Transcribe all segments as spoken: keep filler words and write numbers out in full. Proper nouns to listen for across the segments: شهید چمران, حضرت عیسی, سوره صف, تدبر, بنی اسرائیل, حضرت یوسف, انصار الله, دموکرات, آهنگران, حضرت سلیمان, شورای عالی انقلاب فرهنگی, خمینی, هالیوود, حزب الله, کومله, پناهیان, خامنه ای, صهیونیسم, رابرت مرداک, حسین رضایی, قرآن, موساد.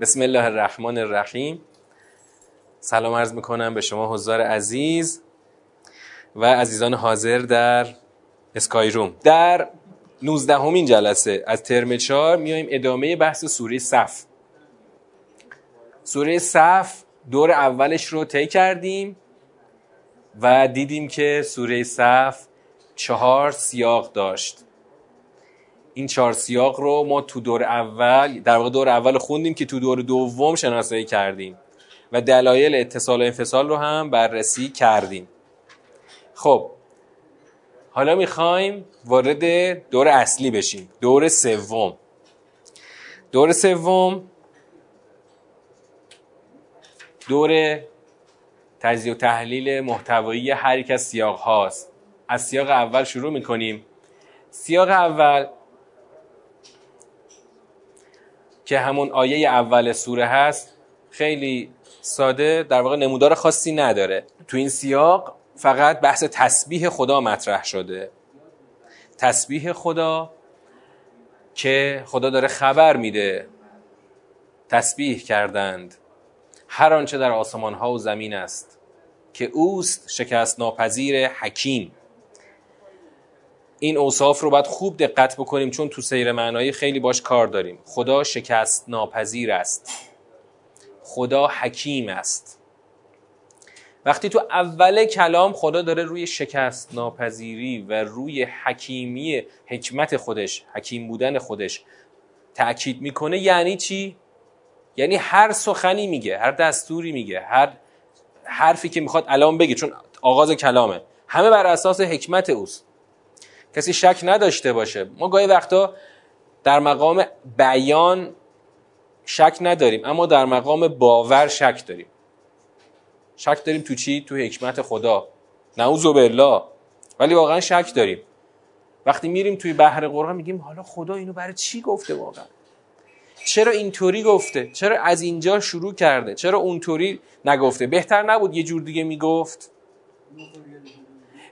بسم الله الرحمن الرحیم. سلام عرض میکنم به شما حضار عزیز و عزیزان حاضر در اسکای روم. در نوزدهمین جلسه از ترم چهار میایم ادامه بحث سوره صف. سوره صف دور اولش رو طی کردیم و دیدیم که سوره صف چهار سیاق داشت. این چهار سیاق رو ما تو دور اول، در واقع دور اول خوندیم که تو دور دوم شناسایی کردیم و دلایل اتصال و انفصال رو هم بررسی کردیم. خب حالا میخوایم وارد دور اصلی بشیم، دور سوم. دور سوم دور تجزیه و تحلیل محتوایی هر یک از سیاق هاست. از سیاق اول شروع میکنیم. سیاق اول که همون آیه اول سوره هست خیلی ساده، در واقع نمودار خاصی نداره. تو این سیاق فقط بحث تسبیح خدا مطرح شده. تسبیح خدا که خدا داره خبر میده. تسبیح کردند هر آنچه در آسمان ها و زمین است که اوست شکست ناپذیر حکیم. این اوصاف رو باید خوب دقت بکنیم چون تو سیر معنایی خیلی باش کار داریم. خدا شکست ناپذیر است، خدا حکیم است. وقتی تو اول کلام خدا داره روی شکست ناپذیری و روی حکیمی، حکمت خودش، حکیم بودن خودش تأکید میکنه، یعنی چی؟ یعنی هر سخنی میگه، هر دستوری میگه، هر حرفی که میخواد الان بگه، چون آغاز کلامه، همه بر اساس حکمت اوست. کسی شک نداشته باشه. ما گاهی وقتا در مقام بیان شک نداریم اما در مقام باور شک داریم. شک داریم تو چی؟ تو حکمت خدا، نعوذ بالله، ولی واقعا شک داریم. وقتی میریم توی بحر قرآن میگیم حالا خدا اینو برای چی گفته؟ واقعا چرا اینطوری گفته؟ چرا از اینجا شروع کرده؟ چرا اونطوری نگفته؟ بهتر نبود یه جور دیگه میگفت؟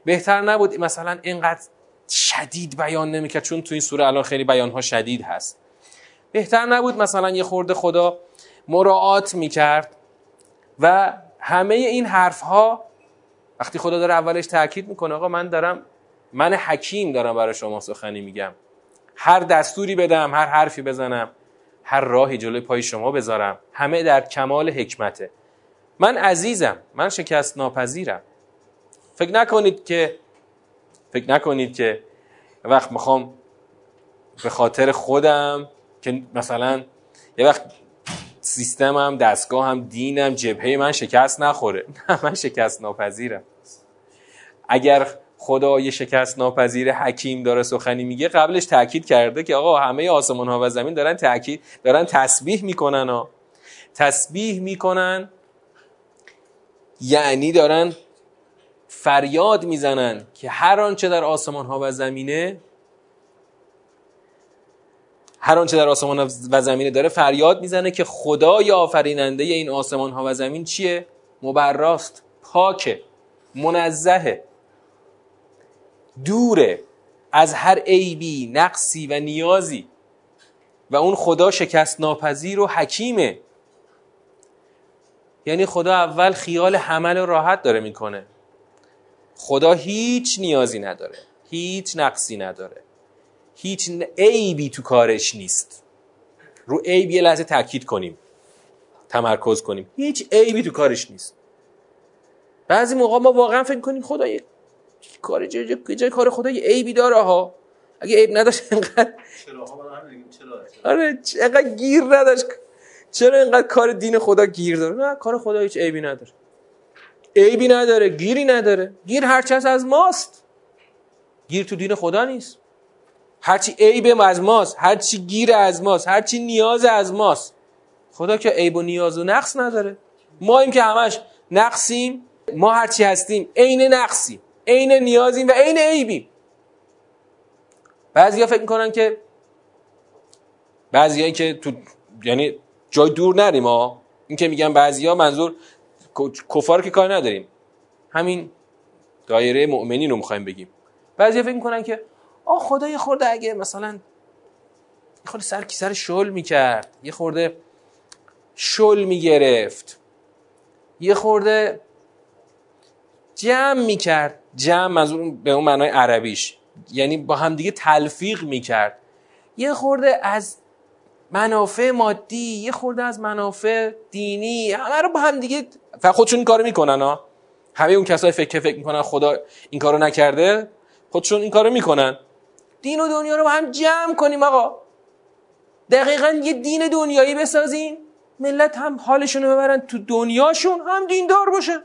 بهتر نبود مثلا اینقدر شدید بیان نمیکرد؟ چون تو این سوره الان خیلی بیانها شدید هست. بهتر نبود مثلا یه خورده خدا مراعات میکرد؟ و همه این حرفها وقتی خدا داره اولش تأکید میکنه آقا من دارم، من حکیم دارم برای شما سخنی میگم، هر دستوری بدم، هر حرفی بزنم، هر راهی جلوی پای شما بذارم، همه در کمال حکمته. من عزیزم، من شکست ناپذیرم. فکر نکنید که فکر نکنید که وقت میخوام به خاطر خودم که مثلا یه وقت سیستمم، دستگاهم، دینم، جبهه من شکست نخوره. نه، من شکست ناپذیرم. اگر خدا یه شکست ناپذیر حکیم داره سخنی میگه، قبلش تأکید کرده که آقا همه آسمان ها و زمین دارن تأکید دارن تسبیح میکنن ها. تسبیح میکنن یعنی دارن فریاد میزنن که هر آنچه در آسمان ها و زمینه هر آنچه در آسمان ها و زمینه داره فریاد میزنه که خدای آفریننده این آسمان ها و زمین چیه؟ مبراست، پاکه، منزهه، دوره از هر عیبی، نقصی و نیازی، و اون خدا شکست ناپذیر و حکیمه. یعنی خدا اول خیال حمل و راحت داره میکنه. خدا هیچ نیازی نداره، هیچ نقصی نداره، هیچ عیبی تو کارش نیست. رو عیب یه لحظه تأکید کنیم، تمرکز کنیم. هیچ عیبی تو کارش نیست. بعضی موقع ما واقعا فکر کنیم خدا یه کار جای جای کار خدا یه عیبی داره ها. اگه عیب نداشت اینقدر چراها ما هم میگیم چرا؟ آره، اینقدر گیر نداشت. چرا اینقدر کار دین خدا گیر داره؟ نه، کار خدا هیچ عیبی نداره. عیبی نداره، گیری نداره. گیر هرچی از ماست. گیر تو دین خدا نیست. هرچی عیب از ماست، هرچی گیر از ماست، هرچی نیاز از ماست. خدا که عیب و نیاز و نقص نداره. ما ایم که همش نقصیم. ما هرچی هستیم عین نقصیم، عین نیازیم و عین عیبیم. بعضیا فکر میکنن که بعضیایی که تو، یعنی جای دور نریم ها، این که میگم بعضیا منظور کفار که کار نداریم، همین دایره مؤمنین رو میخوایم بگیم. بعضیا فکر میکنن که آ خدا یه خورده اگه مثلا یه خورده سر کیسه رو شل میکرد، یه خورده شل میگرفت، یه خورده جمع میکرد، جمع از اون به اون معنای عربیش، یعنی با هم دیگه تلفیق میکرد، یه خورده از منافع مادی، یه خورده از منافع دینی، همه رو با هم دیگه، خودشون این کارو میکنن ها، همه اون کسای فکر فکر میکنن خدا این کارو نکرده، خودشون این کارو میکنن. دین و دنیا رو با هم جمع کنیم آقا، دقیقاً یه دین دنیایی بسازیم، ملت هم حالشون رو ببرن تو دنیاشون، هم دیندار باشه،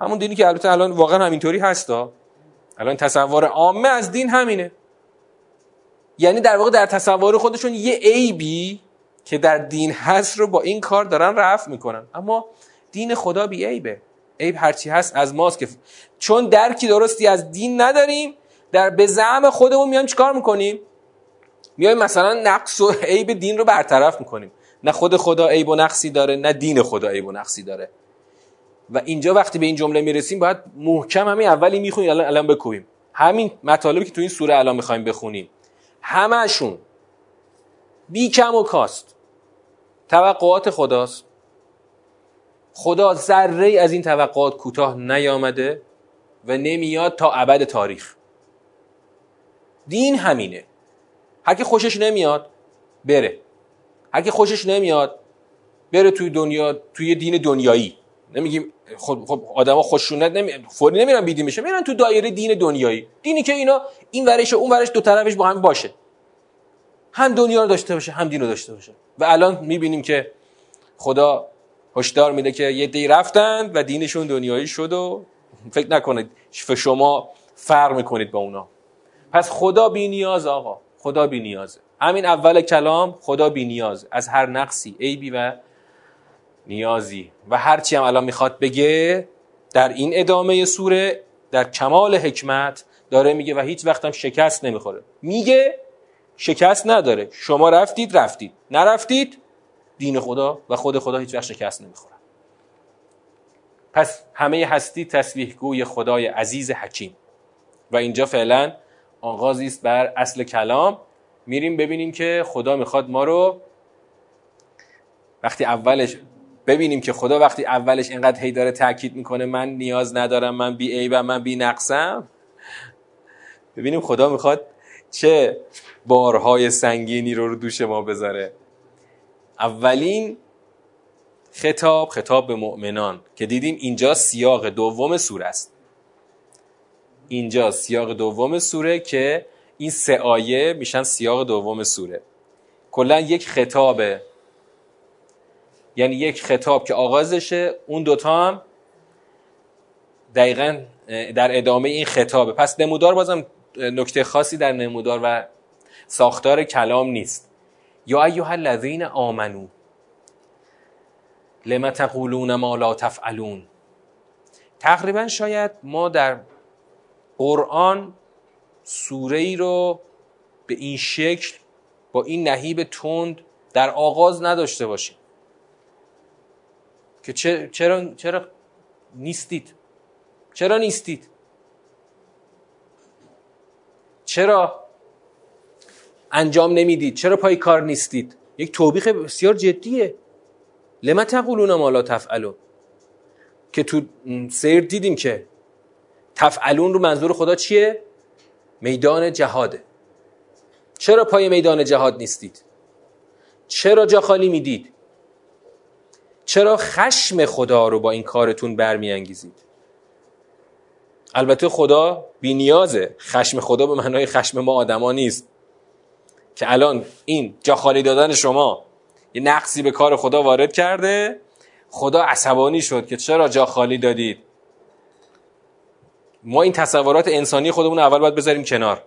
همون دینی که البته الان واقعا همینطوری هستا، الان تصور عامه از دین همینه، یعنی در واقع در تصور خودشون یه عیبی که در دین هست رو با این کار دارن رفع میکنن. اما دین خدا بی عیبه، عیب هرچی هست از ماست، که چون درکی درستی از دین نداریم، در به زعم خودمون میایم چیکار میکنیم؟ میایم مثلا نقص و عیب دین رو برطرف میکنیم. نه خود خدا عیب و نقصی داره، نه دین خدا عیب و نقصی داره. و اینجا وقتی به این جمله میرسیم باید محکم همین اولی میخونیم، الان الان بکوبیم همین مطالبی که تو این سوره الان میخوایم بخونیم، همشون بی کم و کاست توقعات خداست. خدا ذره‌ای از این توقعات کوتاه نیامده و نمیاد تا ابد تاریخ. دین همینه، هر کی خوشش نمیاد بره، هر کی خوشش نمیاد بره توی دنیا، توی دین دنیایی. نمیگیم خب خب آدما خوششونت نمی فوری نمیرن بیدین میشه، میرن تو دایره دین دنیایی، دینی که اینا این ورش و اون ورش دو طرفش با هم باشه، هم دنیا رو داشته باشه هم دین رو داشته باشه. و الان میبینیم که خدا هشدار میده که یه دی رفتن و دینشون دنیایی شد و فکر نکنید شما فرق میکنید با اونا. پس خدا بی نیاز آقا، خدا بی نیازه. همین اول کلام خدا بی نیاز از هر نقصی، عیبی و نیازی. و هرچی هم الان میخواد بگه در این ادامه سوره در کمال حکمت داره میگه و هیچ وقت هم شکست نمیخوره، میگه شکست نداره، شما رفتید رفتید، نرفتید دین خدا و خود خدا هیچ وقت شکست نمیخوره. پس همه هستی تسبیح گوی خدای عزیز حکیم. و اینجا فعلا آغازی است بر اصل کلام، میریم ببینیم که خدا میخواد ما رو وقتی اولش ببینیم که خدا وقتی اولش اینقدر هی داره تاکید میکنه من نیاز ندارم، من بی عیبم، من بی نقصم، ببینیم خدا میخواد چه بارهای سنگینی رو رو دوش ما بذاره. اولین خطاب خطاب به مؤمنان که دیدیم اینجا سیاق دوم سوره است، اینجا سیاق دوم سوره که این سه آیه میشن سیاق دوم سوره. کلا یک خطابه، یعنی یک خطاب که آغازشه، اون دوتا هم دقیقا در ادامه این خطابه. پس نمودار، بازم نکته خاصی در نمودار و ساختار کلام نیست. یا ایها الذین آمنو لما تقولون ما لا تفعلون. تقریبا شاید ما در قرآن سوره ای رو به این شکل با این نهیب تند در آغاز نداشته باشیم که چرا چرا نیستید، چرا نیستید، چرا انجام نمیدید، چرا پای کار نیستید. یک توبیخ بسیار جدیه، لما تقولون ما لا تفعلون، که تو سیر دیدیم که تفعلون رو منظور خدا چیه؟ میدان جهاده. چرا پای میدان جهاد نیستید؟ چرا جا خالی میدید؟ چرا خشم خدا رو با این کارتون برمیانگیزید؟ البته خدا بی نیازه، خشم خدا به معنای خشم ما آدما نیست که الان این جا خالی دادن شما یه نقصی به کار خدا وارد کرده، خدا عصبانی شد که چرا جا خالی دادید. ما این تصورات انسانی خودمون اول باید بذاریم کنار.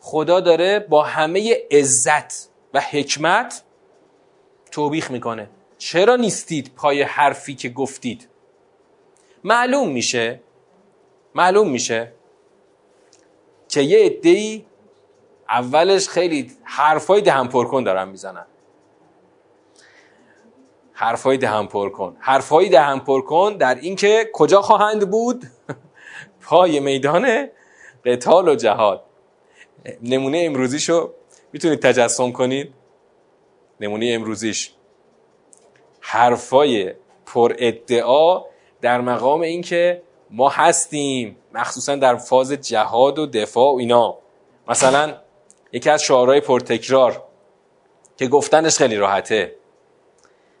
خدا داره با همه عزت و حکمت توبیخ میکنه، چرا نیستید پای حرفی که گفتید. معلوم میشه معلوم میشه که یه عده‌ای اولش خیلی حرفای دهن پر کن دارن میزنن، حرفای دهن پر کن حرفای دهن پر کن در این که کجا خواهند بود؟ پای میدان قتال و جهاد. نمونه امروزیشو میتونید تجسم کنید، نمونه امروزیش حرفای پر ادعا در مقام اینکه ما هستیم، مخصوصا در فاز جهاد و دفاع و اینا. مثلا یکی از شعارهای پرتکرار که گفتنش خیلی راحته،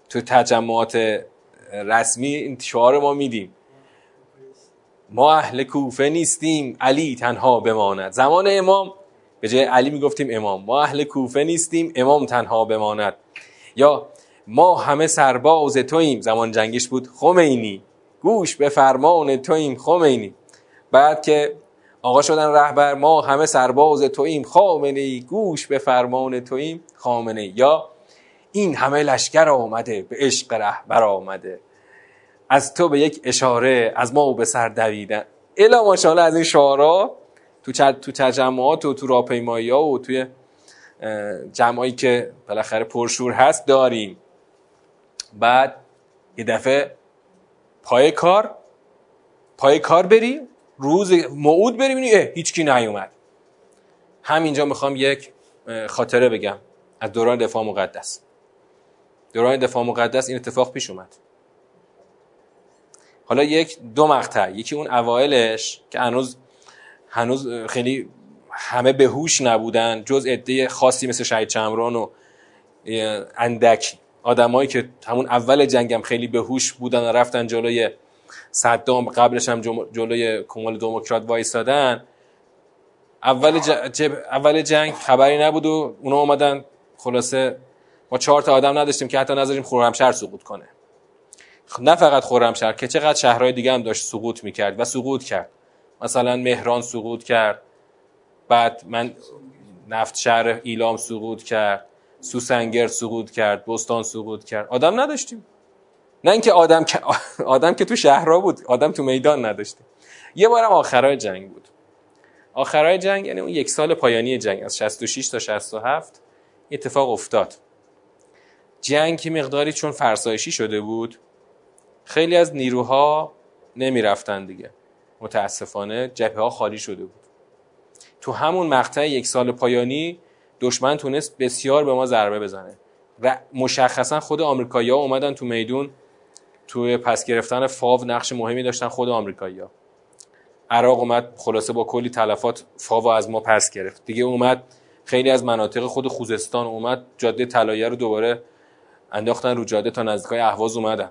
تو تجمعات رسمی این شعار ما میدیم: ما اهل کوفه نیستیم، علی تنها بماند. زمان امام به جای علی میگفتیم امام. ما اهل کوفه نیستیم، امام تنها بماند. یا ما همه سرباز توییم، زمان جنگش بود، خمینی، گوش به فرمان توییم خمینی. بعد که آقا شدن رهبر، ما همه سرباز توییم خامنه ای، گوش به فرمان توییم خامنه ای. یا این همه لشکر آمده، به عشق رهبر آمده، از تو به یک اشاره از ما به سر دویدن. الا ماشاءالله از این شعارها تو تو تجمعات و تو راهپیمایی‌ها و توی جمعایی که بالاخره پرشور هست داریم. بعد یه دفعه پای کار پای کار بری، روز موعود بری، بینی هیچکی نیومد. همینجا میخوام یک خاطره بگم از دوران دفاع مقدس. دوران دفاع مقدس این اتفاق پیش اومد. حالا یک دو مقطع، یکی اون اوائلش که هنوز هنوز خیلی همه به هوش نبودن، جز عده خاصی مثل شهید چمران و اندکی آدمایی که همون اول جنگم خیلی به هوش بودن و رفتن جلوی صدام، قبلش هم جلوی کومله دموکرات وایسادن. اول جنگ اول جنگ خبری نبود و اونا اومدن. خلاصه ما چهار تا آدم نداشتیم که حتی نذاریم خرمشهر سقوط کنه. نه فقط خرمشهر که چقدر شهرهای دیگه هم داشت سقوط میکرد و سقوط کرد. مثلا مهران سقوط کرد، بعد من نفت شهر ایلام سقوط کرد، سوسنگر سقوط کرد، بستان سقوط کرد. آدم نداشتیم. نه اینکه آدم که آدم که تو شهرها بود، آدم تو میدان نداشتیم. یه بارم آخرای جنگ بود. آخرای جنگ یعنی اون یک سال پایانی جنگ از شصت و شش تا شصت و هفت اتفاق افتاد. جنگ که مقداری چون فرسایشی شده بود، خیلی از نیروها نمی رفتن دیگه. متاسفانه جبهه ها خالی شده بود. تو همون مقطع یک سال پایانی دشمن تونست بسیار به ما ضربه بزنه. مشخصا خود آمریکایی‌ها اومدن تو میدون، تو پس گرفتن فاو نقش مهمی داشتن خود آمریکایی‌ها. عراق اومد خلاصه با کلی تلفات فاو از ما پس گرفت. دیگه اومد خیلی از مناطق خود خوزستان اومد، جاده طلایه رو دوباره انداختن رو جاده تا نزدیکای اهواز اومدن.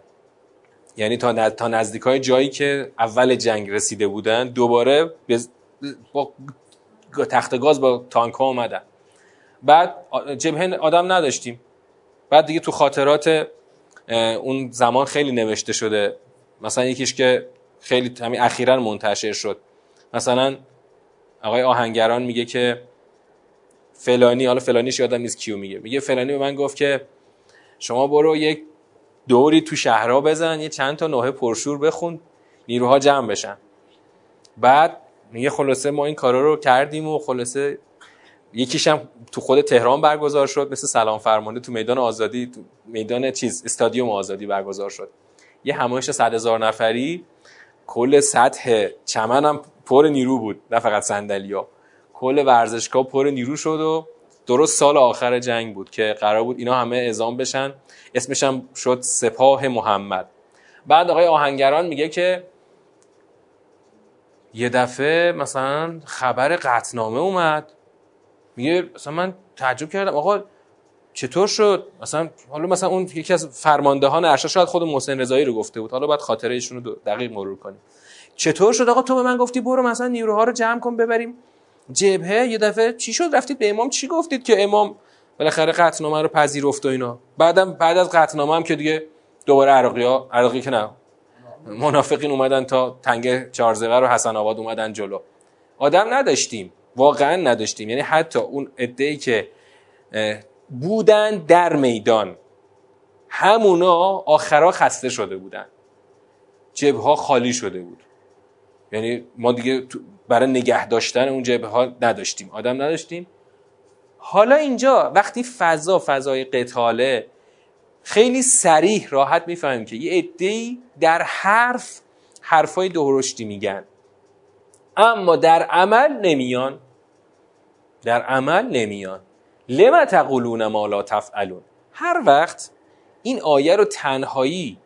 یعنی تا تا نزدیکای جایی که اول جنگ رسیده بودن دوباره با تخت گاز با تانک‌ها اومدن. بعد جبهه آدم نداشتیم. بعد دیگه تو خاطرات اون زمان خیلی نوشته شده. مثلا یکیش که خیلی همین اخیراً منتشر شد، مثلا آقای آهنگران میگه که فلانی، حالا فلانیش یادم نیست کیو میگه، میگه فلانی به من گفت که شما برو یک دوری تو شهرها بزن، یه چند تا نوحه پرشور بخون، نیروها جمع بشن. بعد میگه خلاصه ما این کارا رو کردیم و خلاصه یکیش هم تو خود تهران برگزار شد، مثل سلام فرمانده تو میدان آزادی، تو میدان چیز استادیوم آزادی برگزار شد. یه همایش صد هزار نفری، کل سطح چمن هم پر نیرو بود، نه فقط صندلی‌ها، کل ورزشگاه پر نیرو شد. و درست سال آخر جنگ بود که قرار بود اینا همه اعزام بشن. اسمش هم شد سپاه محمد. بعد آقای آهنگران میگه که یه دفعه مثلا خبر قطعنامه اومد. میگه مثلا من تعجب کردم، آقا چطور شد؟ مثلا حالا مثلا اون یکی از فرماندهان ارشد شاید خود حسین رضایی رو گفته بود، حالا باید خاطره ایشون رو دقیق مرور کنیم. چطور شد آقا تو به من گفتی برو مثلا نیروها رو جمع کن ببریم جبهه، یه دفعه چی شد؟ رفتید به امام چی گفتید که امام بالاخره قطعنامه رو پذیرفت و اینا؟ بعدم بعد از قطعنامه هم که دیگه دوباره عراقی‌ها، عراقی که نه، منافقین اومدن تا تنگه چهارزبر و حسن آباد اومدن جلو. آدم نداشتیم، واقعا نداشتیم. یعنی حتی اون عده‌ای که بودن در میدان، همونا آخرا خسته شده بودن، جبه‌ها خالی شده بود. یعنی ما دیگه برای نگه داشتن اون جبه‌ها نداشتیم، آدم نداشتیم. حالا اینجا وقتی فضا فضای قتاله، خیلی صریح راحت میفهمیم که یه عده‌ای در حرف حرفای درشتی میگن، اما در عمل نمیان. در عمل نمیان. لما تقولون ما لا تفعلون. هر وقت این آیه رو تنهایی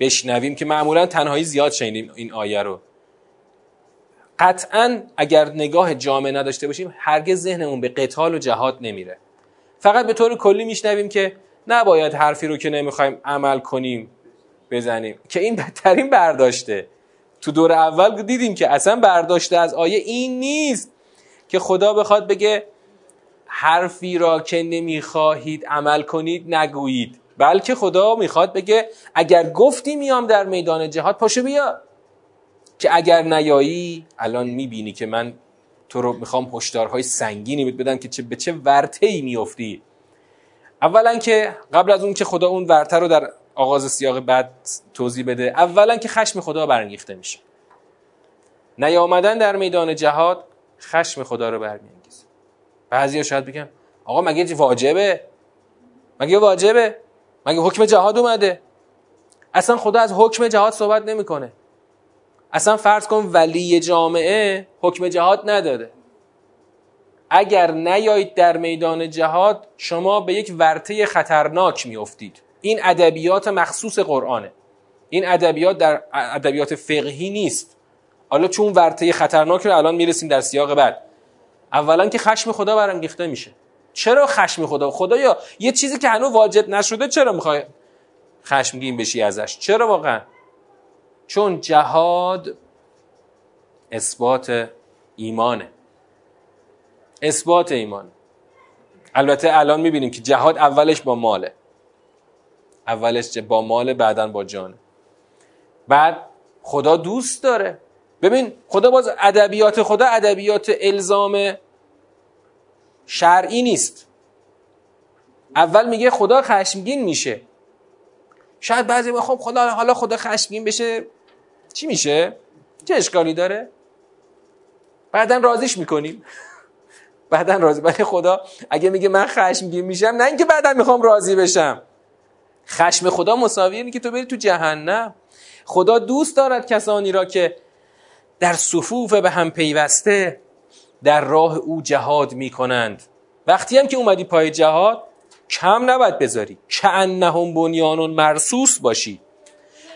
بشنویم که معمولا تنهایی زیاد شنیدیم این آیه رو، قطعاً اگر نگاه جامعه نداشته باشیم هرگز ذهنمون به قتال و جهاد نمیره. فقط به طور کلی میشنویم که نباید حرفی رو که نمیخوایم عمل کنیم بزنیم، که این بدترین برداشته. تو دور اول دیدیم که اصلا برداشته از آیه این نیست که خدا بخواد بگه حرفی را که نمیخواهید عمل کنید نگویید، بلکه خدا میخواد بگه اگر گفتی میام در میدان جهاد پاشو بیا، که اگر نیایی الان میبینی که من تو رو میخوام هشدارهای سنگینی بهت بدم که چه به چه ورطه‌ای میافتی. اولا که قبل از اون که خدا اون ورطه رو در آغاز سیاق بعد توضیح بده، اولا که خشم خدا برانگیخته میشه. نیامدن در میدان جهاد خشم خدا رو برمی‌انگیزه. بعضیا شاید بگن آقا مگه واجبه؟ مگه واجبه؟ مگه حکم جهاد اومده؟ اصلا خدا از حکم جهاد صحبت نمی‌کنه. اصلا فرض کن ولی جامعه حکم جهاد نداره. اگر نیایید در میدان جهاد شما به یک ورطه خطرناک میافتید. این ادبیات مخصوص قرآنه. این ادبیات در ادبیات فقهی نیست. حالا چون ورطه خطرناک رو الان میرسیم در سیاق بعد. اولا که خشم خدا برانگیخته میشه. چرا خشم خدا؟ خدایا یه چیزی که هنوز واجب نشده چرا میخوای خشمگین بشی ازش؟ چرا واقعا؟ چون جهاد اثبات ایمانه. اثبات ایمان. البته الان میبینیم که جهاد اولش با ماله. اولش با ماله، بعداً با جانه. بعد خدا دوست داره. ببین خدا باز ادبیات خدا ادبیات الزام شرعی نیست. اول میگه خدا خشمگین میشه. شاید بعضی بخوام خدا حالا خدا خشمگین بشه چی میشه؟ چه اشکالی داره؟ بعداً راضیش میکنیم. بعداً راضی. ولی خدا اگه میگه من خشمگین میشم، نه اینکه بعداً میخوام راضی بشم. خشم خدا مساوی اینه که تو بری تو جهنم. خدا دوست دارد کسانی را که در صفوف به هم پیوسته در راه او جهاد میکنند. وقتی هم که اومدی پای جهاد کم نباید بذاری. کأنهم بنیان مرصوص باشی،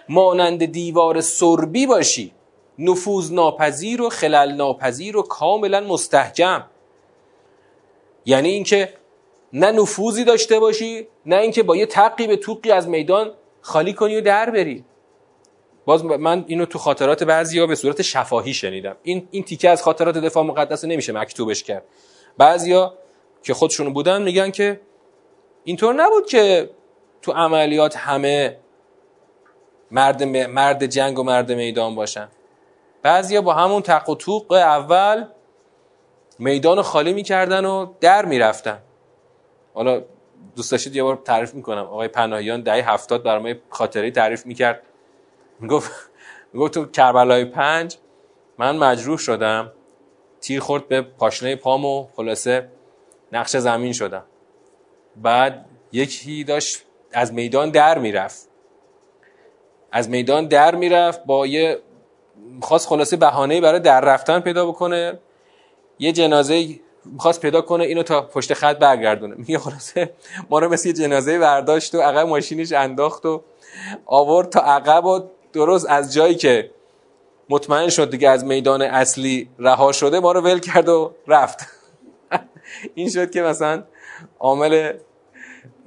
مانند دیوار سربی باشی، نفوذ ناپذیر و خلل ناپذیر و کاملا مستحکم. یعنی اینکه نه نفوذی داشته باشی، نه اینکه با یه تقی به توقی از میدان خالی کنی و در بری. باز من اینو تو خاطرات بعضیا به صورت شفاهی شنیدم. این این تیکه از خاطرات دفاع مقدس نمیشه مکتوبش کرد. بعضیا که خودشون بودن میگن که اینطور نبود که تو عملیات همه مرد مرد جنگ و مرد میدان باشن. بعضیا با همون تق و توق اول میدان خالی میکردن و در میرفتن. حالا دوست داشتید یه بار تعریف میکنم. آقای پناهیان دهه هفتاد برام خاطره تعریف میکرد. میگفت میگفت تو کربلای پنج من مجروح شدم، تیر خورد به پاشنه پام و خلاصه نقش زمین شدم. بعد یکی داشت از میدان در میرفت از میدان در میرفت با یه میخواست خلاصه بهانه‌ای برای در رفتن پیدا بکنه، یه جنازه میخواست پیدا کنه اینو تا پشت خط برگردونه. میگه خلاصه ما رو مثل یه جنازه برداشت و عقب ماشینش انداخت و آورد تا عقب و درست از جایی که مطمئن شد دیگه از میدان اصلی رها شده ما رو ول کرد و رفت. این شد که مثلا عامل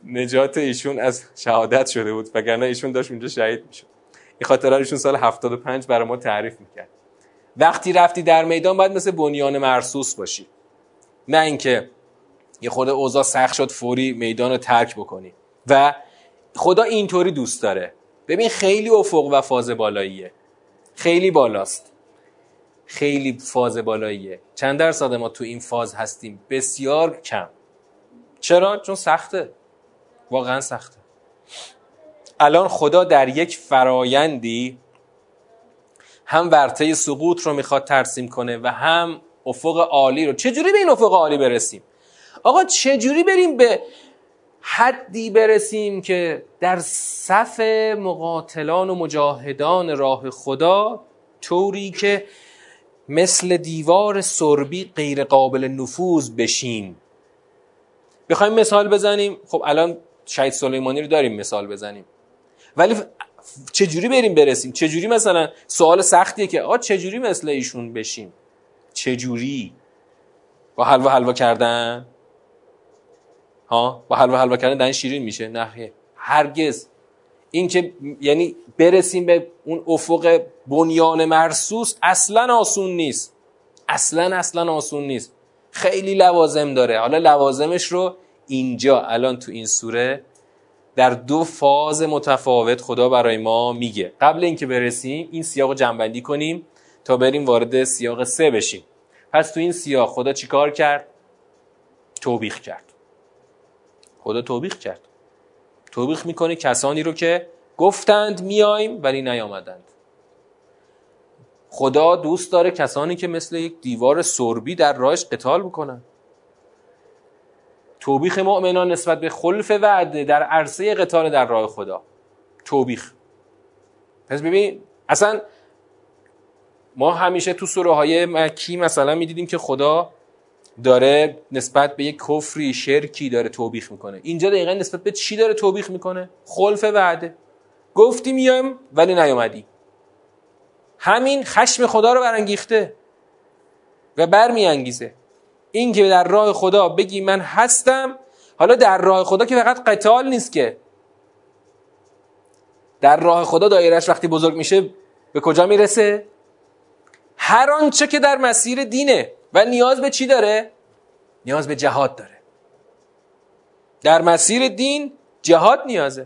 نجات ایشون از شهادت شده بود، وگرنه ایشون داشت اونجا شهید میشد. این خاطره ایشون سال هفتاد و پنج برای ما تعریف میکرد. وقتی رفتی در میدان باید مثل بنیان مرصوص باشی، نه اینکه یه خود اوضاع سخت شد فوری میدان رو ترک بکنی. و خدا اینطوری دوست داره. ببین خیلی افق و فاز بالاییه، خیلی بالاست، خیلی فاز بالاییه. چند درصد ما تو این فاز هستیم؟ بسیار کم. چرا؟ چون سخته، واقعا سخته. الان خدا در یک فرایندی هم ورطه سقوط رو میخواد ترسیم کنه و هم افق عالی رو. چجوری به این افق عالی برسیم؟ آقا چجوری بریم به حدی برسیم که در صف مقاتلان و مجاهدان راه خدا طوری که مثل دیوار سربی غیر قابل نفوذ بشیم؟ بخوایم مثال بزنیم، خب الان شهید سلیمانی رو داریم مثال بزنیم، ولی چجوری بریم برسیم؟ چجوری مثلا سوال سختیه که آ چجوری مثل ایشون بشیم؟ چجوری؟ با حلوا حلوا کردن؟ ها با حلوا حلوا کردن دهن شیرین میشه؟ نه هرگز. این که یعنی برسیم به اون افق بنیان مرصوص اصلا آسون نیست، اصلا اصلا آسون نیست، خیلی لوازم داره. حالا لوازمش رو اینجا الان تو این سوره در دو فاز متفاوت خدا برای ما میگه. قبل اینکه برسیم این سیاق رو جنبندی کنیم تا بریم وارد سیاق سه بشیم. پس تو این سیاق خدا چیکار کرد؟ توبیخ کرد. خدا توبیخ کرد. توبیخ میکنه کسانی رو که گفتند میایم ولی نیامدند. خدا دوست داره کسانی که مثل یک دیوار سربی در راهش قتال بکنن. توبیخ مؤمنان نسبت به خلف وعده در عرصه قتال در راه خدا. توبیخ. پس ببین اصلا ما همیشه تو سوره های مکی مثلا میدیدیم که خدا داره نسبت به یک کفری شرکی داره توبیخ میکنه. اینجا دقیقا نسبت به چی داره توبیخ میکنه؟ خلف وعده. گفتی میایم ولی نیامدی. همین خشم خدا رو برانگیخته و برمیانگیزه. این که در راه خدا بگی من هستم. حالا در راه خدا که فقط قتال نیست، که در راه خدا دایرهش وقتی بزرگ میشه به کجا میرسه؟ هر آنچه که در مسیر دینه. و نیاز به چی داره؟ نیاز به جهاد داره. در مسیر دین جهاد نیازه.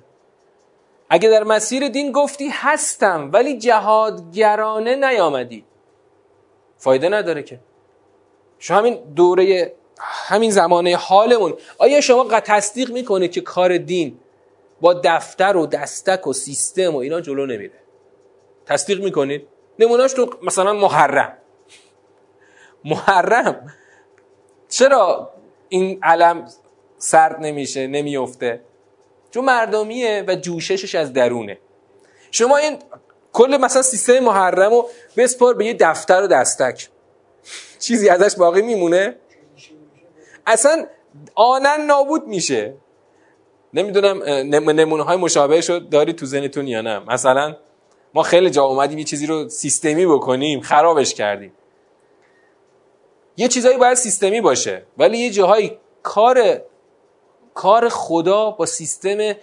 اگه در مسیر دین گفتی هستم ولی جهادگرانه نیامدی، فایده نداره که. شما همین دوره همین زمانه حالمون، آیا شما تصدیق میکنه که کار دین با دفتر و دستک و سیستم و اینا جلو نمیره؟ تصدیق میکنید؟ نمونهش تو مثلا محرم. محرم چرا این علم سرد نمیشه، نمیفته؟ چون مردمیه و جوششش از درونه. شما این کل مثلا سیستم محرم رو بسپار به یه دفتر و دستک، چیزی ازش باقی میمونه؟ اصلا آنن نابود میشه. نمیدونم نمونه های مشابهش رو داری تو ذهنتون یا نه. مثلا ما خیلی جا اومدیم یه چیزی رو سیستمی بکنیم، خرابش کردیم. یه چیزایی باید سیستمی باشه، ولی یه جاهایی کار کار خدا با سیستم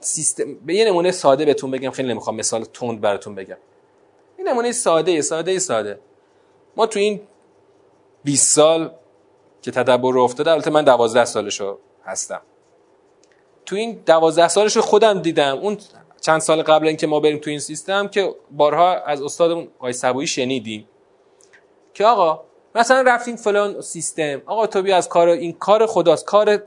سیستم به یه نمونه ساده بهتون بگم، خیلی نمیخوام مثال تند براتون بگم. این نمونه ساده ساده ساده ما تو این بیست سال که تدبر رو افتاده، البته من دوازده سالشو هستم، تو این دوازده سالشو خودم دیدم. اون چند سال قبل اینکه ما بریم تو این سیستم که بارها از استادمون آقای صبوحی شنیدیم که آقا مثلا رفتیم فلان سیستم، آقا تو بیا از کار، این کار خداست، کار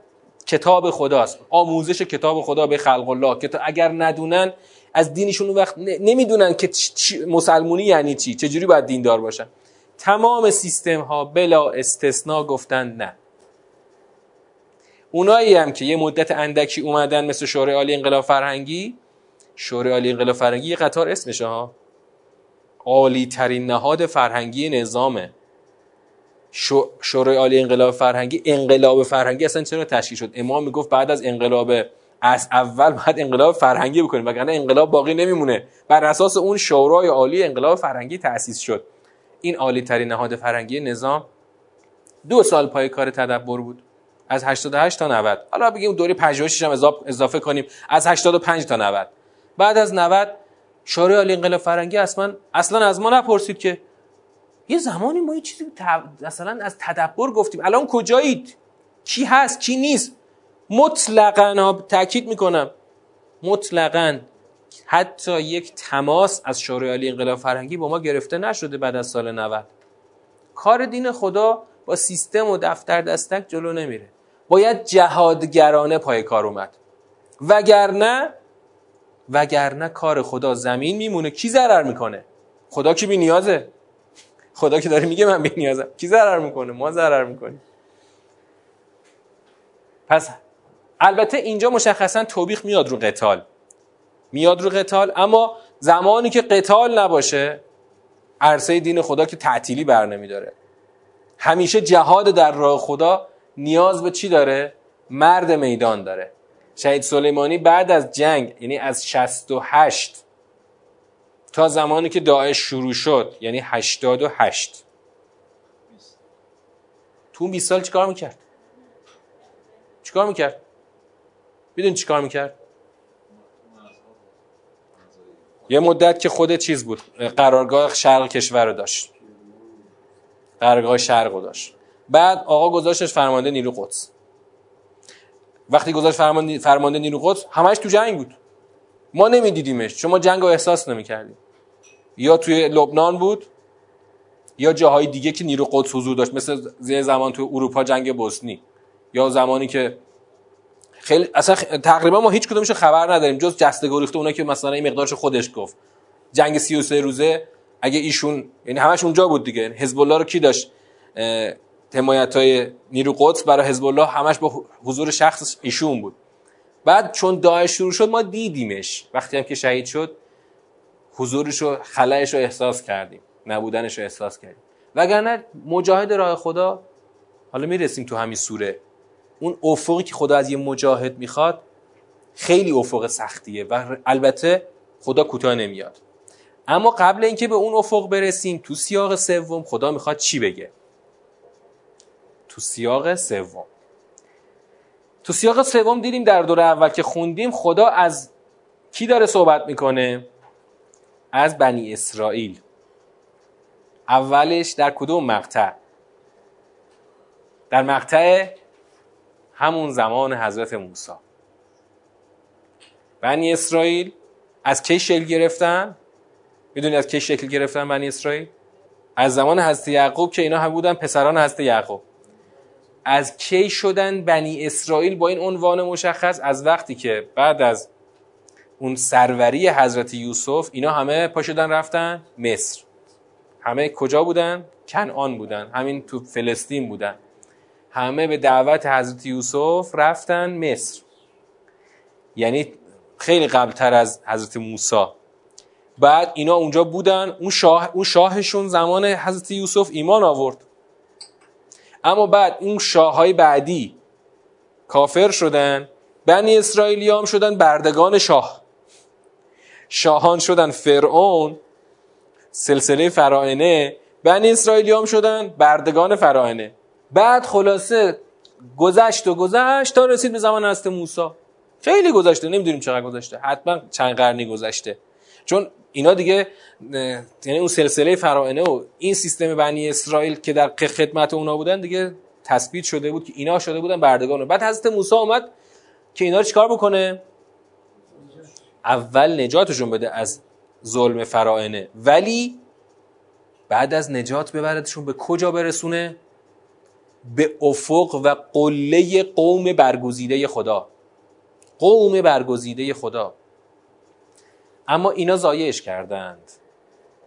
کتاب خداست، آموزش کتاب خدا به خلق الله، که اگر ندونن از دینشون اون وقت نمیدونن که مسلمونی یعنی چی، چجوری باید دیندار باشن. تمام سیستم ها بلا استثناء گفتن نه. اونایی هم که یه مدت اندکی اومدن مثل شورای عالی انقلاب فرهنگی، شورای عالی انقلاب فرهنگی یه قطار اسمشه ها، عالی ترین نهاد فرهنگی نظامه. شو... شورای عالی انقلاب فرهنگی، انقلاب فرهنگی اصلا چرا تشکیل شد؟ امام میگفت بعد از انقلاب، از اول بعد انقلاب فرهنگی بکنیم وگرنه انقلاب باقی نمیمونه. بر اساس اون شورای عالی انقلاب فرهنگی تأسیس شد. این عالی ترین نهاد فرهنگی نظام دو سال پای کار تدبر بود، از هشتاد و هشت تا نود. حالا بگیم دوره پژوهشش هم اضافه کنیم، از هشتاد و پنج تا نود. بعد از نود شورای عالی انقلاب فرهنگی اصلا اصلا از ما نپرسید که یه زمانی ما یه چیزی مثلا از تدبر گفتیم، الان کجایید؟ کی هست؟ کی نیست؟ مطلقاً تاکید میکنم، مطلقاً حتی یک تماس از شورای عالی انقلاب فرهنگی با ما گرفته نشده بعد از سال نود. کار دین خدا با سیستم و دفتر دستک جلو نمیره. باید جهادگرانه پای کار اومد، وگرنه وگرنه کار خدا زمین میمونه. کی ضرر میکنه؟ خدا کی بی نیازه؟ خدا که داره میگه من بی نیازم، کی ضرر میکنه؟ ما ضرر میکنیم. پس البته اینجا مشخصا توبیخ میاد رو قتال، میاد رو قتال، اما زمانی که قتال نباشه، عرصه دین خدا که تعطیلی برنمی داره. همیشه جهاد در راه خدا نیاز به چی داره؟ مرد میدان داره. شهید سلیمانی بعد از جنگ، یعنی از شصت و هشت تا زمانی که داعش شروع شد، یعنی هشتاد و هشت، تو اون بیست سال چیکار میکرد؟ چیکار میکرد؟ میدونی چیکار میکرد؟ یه مدت که خود چیز بود، قرارگاه شرق کشور رو داشت، قرارگاه شرق رو داشت. بعد آقا گذاشتش فرمانده نیرو قدس. وقتی گذاشت فرمانده فرمانده نیرو قدس، همش تو جنگ بود. ما نمیدیدیمش چون ما جنگ رو احساس نمیکردیم. یا توی لبنان بود یا جاهای دیگه که نیرو قدس حضور داشت، مثل زیر زمان تو اروپا جنگ بوسنی، یا زمانی که خیلی اصلا تقریبا ما هیچ کدومش خبر نداریم جز جسته گریخته اونا که مثلا این مقدارش خودش گفت. جنگ سی و سه روزه اگه ایشون، یعنی همش اونجا بود دیگه. حزب الله رو کی داشت؟ حمایتای نیرو قدس برای حزب الله همش با حضور شخص ایشون بود. بعد چون داعش شروع شد ما دیدیمش، وقتی هم که شهید شد حضورش و خلأش رو احساس کردیم، نبودنش رو احساس کردیم. وگرنه مجاهد راه خدا، حالا میرسیم تو همین سوره، اون افقی که خدا از یه مجاهد میخواد خیلی افق سختیه و البته خدا کوتاه نمیاد. اما قبل اینکه به اون افق برسیم، تو سیاق سوم خدا میخواد چی بگه؟ تو سیاق سوم تو سیاق سوم دیدیم در دوره اول که خوندیم خدا از کی داره صحبت میکنه؟ از بنی اسرائیل. اولش در کدوم مقطع؟ در مقطع همون زمان حضرت موسا. بنی اسرائیل از کی شکل گرفتن؟ میدونی از کی شکل گرفتن بنی اسرائیل؟ از زمان حضرت یعقوب که اینا هم بودن پسران حضرت یعقوب. از کی شدن بنی اسرائیل با این عنوان مشخص؟ از وقتی که بعد از اون سروری حضرت یوسف اینا همه پا شدن رفتن مصر. همه کجا بودن؟ کنعان بودن، همین تو فلسطین بودن. همه به دعوت حضرت یوسف رفتن مصر، یعنی خیلی قبلتر از حضرت موسی. بعد اینا اونجا بودن، اون شاه، اون شاهشون زمان حضرت یوسف ایمان آورد، اما بعد اون شاههای بعدی کافر شدن. بنی اسرائیلی هم شدن بردگان شاه، شاهان شدن فرعون، سلسله فراعنه. بنی اسرائیلی هم شدن بردگان فراعنه. بعد خلاصه گذشت و گذشت تا رسید به زمان حضرت موسی. خیلی گذشته، نمیدونیم چقدر گذشته، حتما چند قرنی گذشته، چون اینا دیگه، یعنی اون سلسله فراعنه و این سیستم بنی اسرائیل که در خدمت اونا بودن دیگه تثبیت شده بود که اینا شده بودن بردگان. بعد حضرت موسی اومد که اینا رو چیکار بکنه؟ اول نجاتشون بده از ظلم فراعنه، ولی بعد از نجات ببردشون به کجا برسونه؟ به افق و قله قوم برگزیده خدا، قوم برگزیده خدا. اما اینا زایش کردند،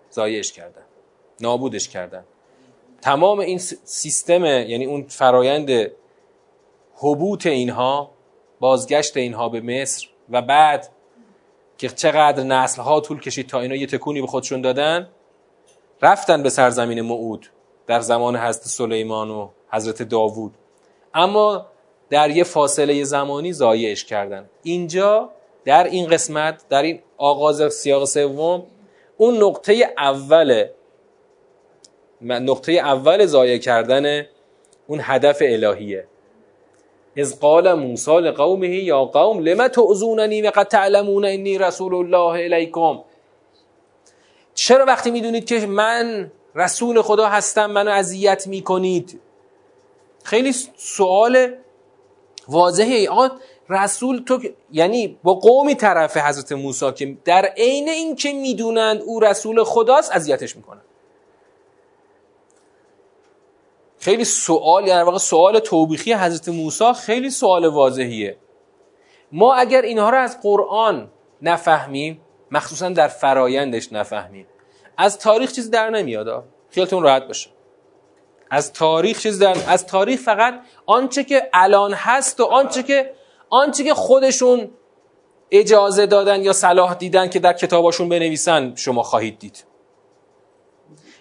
زایش کردند، نابودش کردند. تمام این سیستم، یعنی اون فرایند هبوط اینها، بازگشت اینها به مصر و بعد که چقدر نسلها طول کشید تا اینا یه تکونی به خودشون دادن، رفتن به سرزمین موعود در زمان حضرت سلیمان و حضرت داوود، اما در یه فاصله زمانی زایش کردن. اینجا در این قسمت، در این آغاز سیاق سوم، اون نقطه اول نقطه اول زایع کردن اون هدف الهیه. اذ قال موسی لقومه یا قوم لم تؤذوننی و قد تعلمون انی رسول الله الیکم. چرا وقتی میدونید که من رسول خدا هستم منو اذیت میکنید؟ خیلی سوال واضحه. آن رسول تو، یعنی با قومی طرف حضرت موسی که در عین این که میدونند او رسول خداست اذیتش میکنن. خیلی سوال، یعنی واقعا سوال توبیخی حضرت موسی خیلی سوال واضحیه. ما اگر اینها رو از قرآن نفهمیم، مخصوصا در فرایندش نفهمیم، از تاریخ چیز در نمیاد. خیالتون راحت باشه، از تاریخ چیز در از تاریخ فقط آنچه که الان هست و آنچه که آنچه که خودشون اجازه دادن یا صلاح دیدن که در کتاباشون بنویسن شما خواهید دید.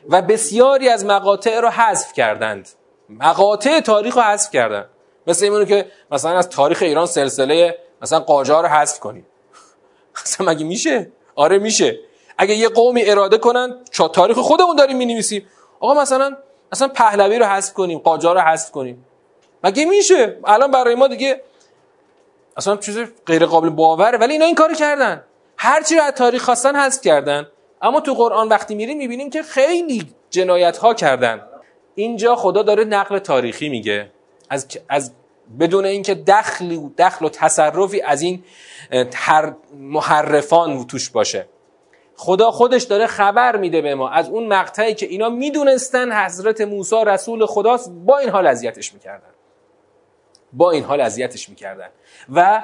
و بسیاری از مقاطع رو حذف کردند، مقاطع تاریخ رو حذف کردند. مثل اینه که مثلا از تاریخ ایران سلسله مثلا قاجار رو حذف کنیم. مثلا مگه میشه؟ آره میشه. اگه یه قومی اراده کنن، چا تاریخ خودمون داریم می‌نویسیم، آقا مثلا مثلا پهلوی رو حذف کنیم، قاجار رو حذف کنیم، مگه میشه؟ الان برای ما دیگه اصلا چیز غیر قابل باوره، ولی اینا این کارو کردن. هر چی رو از تاریخ خواستن حذف کردن. اما تو قرآن وقتی میریم میبینیم که خیلی جنایت ها کردن. اینجا خدا داره نقل تاریخی میگه، از از بدون اینکه دخل و دخل و تصرفی از این محرفان توش باشه. خدا خودش داره خبر میده به ما از اون مقطعی که اینا میدونستن حضرت موسی رسول خداست، با این حال اذیتش میکردن. با این حال اذیتش میکردن. و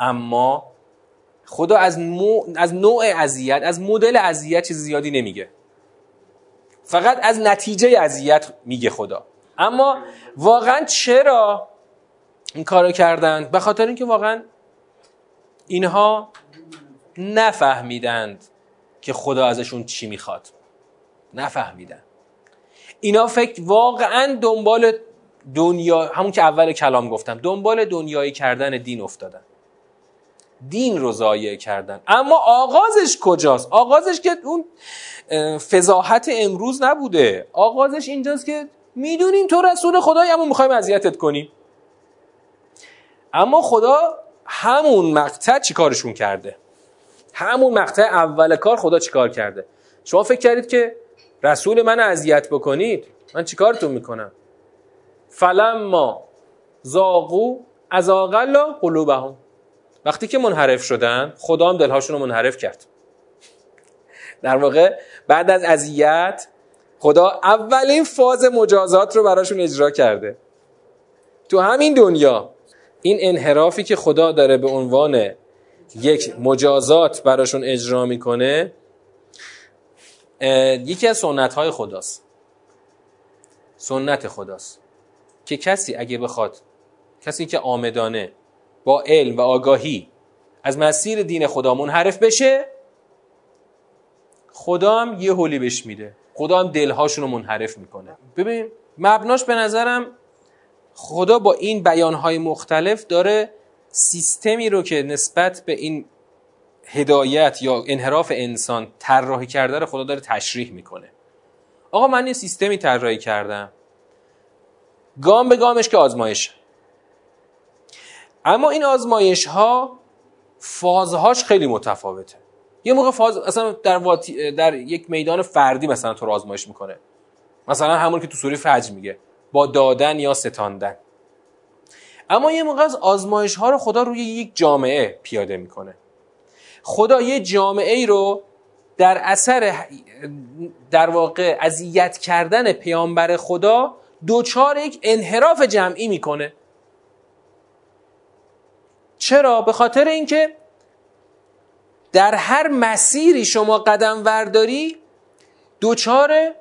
اما خدا از, مو... از نوع اذیت، از مدل اذیت چیز زیادی نمیگه، فقط از نتیجه اذیت میگه خدا. اما واقعا چرا این کارو کردن؟ به خاطر اینکه واقعا اینها نفهمیدند که خدا ازشون چی میخواد. نفهمیدن. اینا فکر واقعا دنبال دنیا، همون که اول کلام گفتم، دنبال دنیایی کردن دین افتادن، دین رو ضایع کردن. اما آغازش کجاست؟ آغازش که اون فضاحت امروز نبوده. آغازش اینجاست که میدونیم تو رسول خدایی، اما میخوایم اذیتت کنیم. اما خدا همون مقطع چی کارشون کرده؟ همون مقطع اول کار خدا چی کار کرده؟ شما فکر کردید که رسول من اذیت بکنید، من چی کارتون میکنم؟ فلما زاغو ازاغلا قلوبهم. وقتی که منحرف شدن، خدا هم دلهاشون رو منحرف کرد. در واقع بعد از اذیت، خدا اولین فاز مجازات رو براشون اجرا کرده تو همین دنیا. این انحرافی که خدا داره به عنوان یک مجازات براشون اجرا میکنه، یکی از سنت‌های خداست. سنت خداست که کسی اگه بخواد، کسی که عامدانه با علم و آگاهی از مسیر دین خدا منحرف بشه، خدا هم یه حلی بهش میده، خدا هم دلهاشون رو منحرف میکنه. ببین مبناش به نظرم خدا با این بیانهای مختلف داره سیستمی رو که نسبت به این هدایت یا انحراف انسان طراحی کرده رو خدا داره تشریح میکنه. آقا من یه سیستمی طراحی کردم، گام به گامش که آزمایشه. اما این آزمایش ها فازهاش خیلی متفاوته. یه موقع فاز اصلا در, واتی... در یک میدان فردی مثلا تو رو آزمایش میکنه، مثلا همون که تو سوره فجر میگه با دادن یا ستاندن. اما یه موقع از آزمایش ها رو خدا روی یک جامعه پیاده میکنه. خدا یه جامعه رو در اثر در واقع اذیت کردن پیامبر خدا دوچار یک انحراف جمعی میکنه. چرا؟ به خاطر اینکه در هر مسیری شما قدم ورداری، دوچار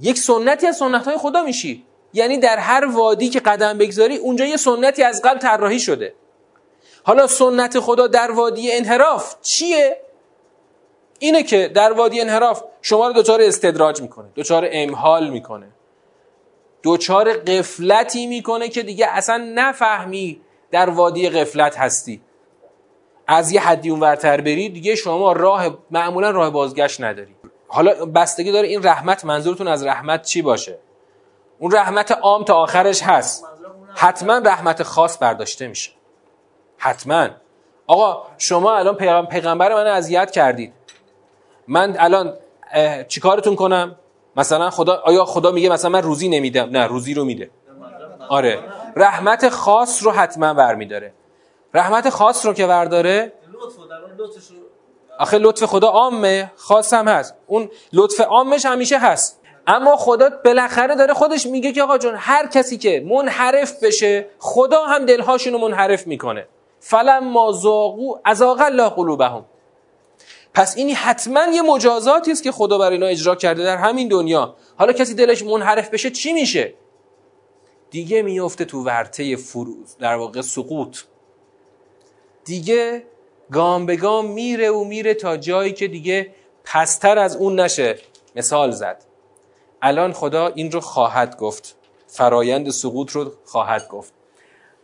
یک سنتی از سنت‌های خدا میشی. یعنی در هر وادی که قدم بگذاری، اونجا یه سنتی از قبل طراحی شده. حالا سنت خدا در وادی انحراف چیه؟ اینه که در وادی انحراف شما رو دوچار استدراج میکنه، دوچار امهال میکنه، دوچار غفلتی میکنه که دیگه اصلا نفهمی در وادی غفلت هستی. از یه حدی اونورتر بری دیگه شما راه، معمولا راه بازگشت نداری. حالا بستگی داره این رحمت، منظورتون از رحمت چی باشه. اون رحمت عام تا آخرش هست، حتما رحمت خاص برداشته میشه. حتما آقا شما الان پیغم... پیغمبر من اذیت کردید، من الان چی کارتون کنم؟ مثلا خدا، آیا خدا میگه مثلا من روزی نمیدم؟ نه، روزی رو میده. آره، رحمت خاص رو حتما برمیداره. رحمت خاص رو که برداره، آخه لطف خدا عامه، خاص هم هست، اون لطف عامش همیشه هست. اما خدا بالاخره داره خودش میگه که آقا جون، هر کسی که منحرف بشه، خدا هم دلهاشون رو منحرف میکنه. فلما ذاقوا ازاغ الله قلوبهم. پس این حتما یه مجازاتی است که خدا برای اینا اجرا کرده در همین دنیا. حالا کسی دلش منحرف بشه چی میشه؟ دیگه میفته تو ورطه فروز، در واقع سقوط. دیگه گام به گام میره و میره تا جایی که دیگه پستر از اون نشه. مثال زد. الان خدا این رو خواهد گفت، فرایند سقوط رو خواهد گفت.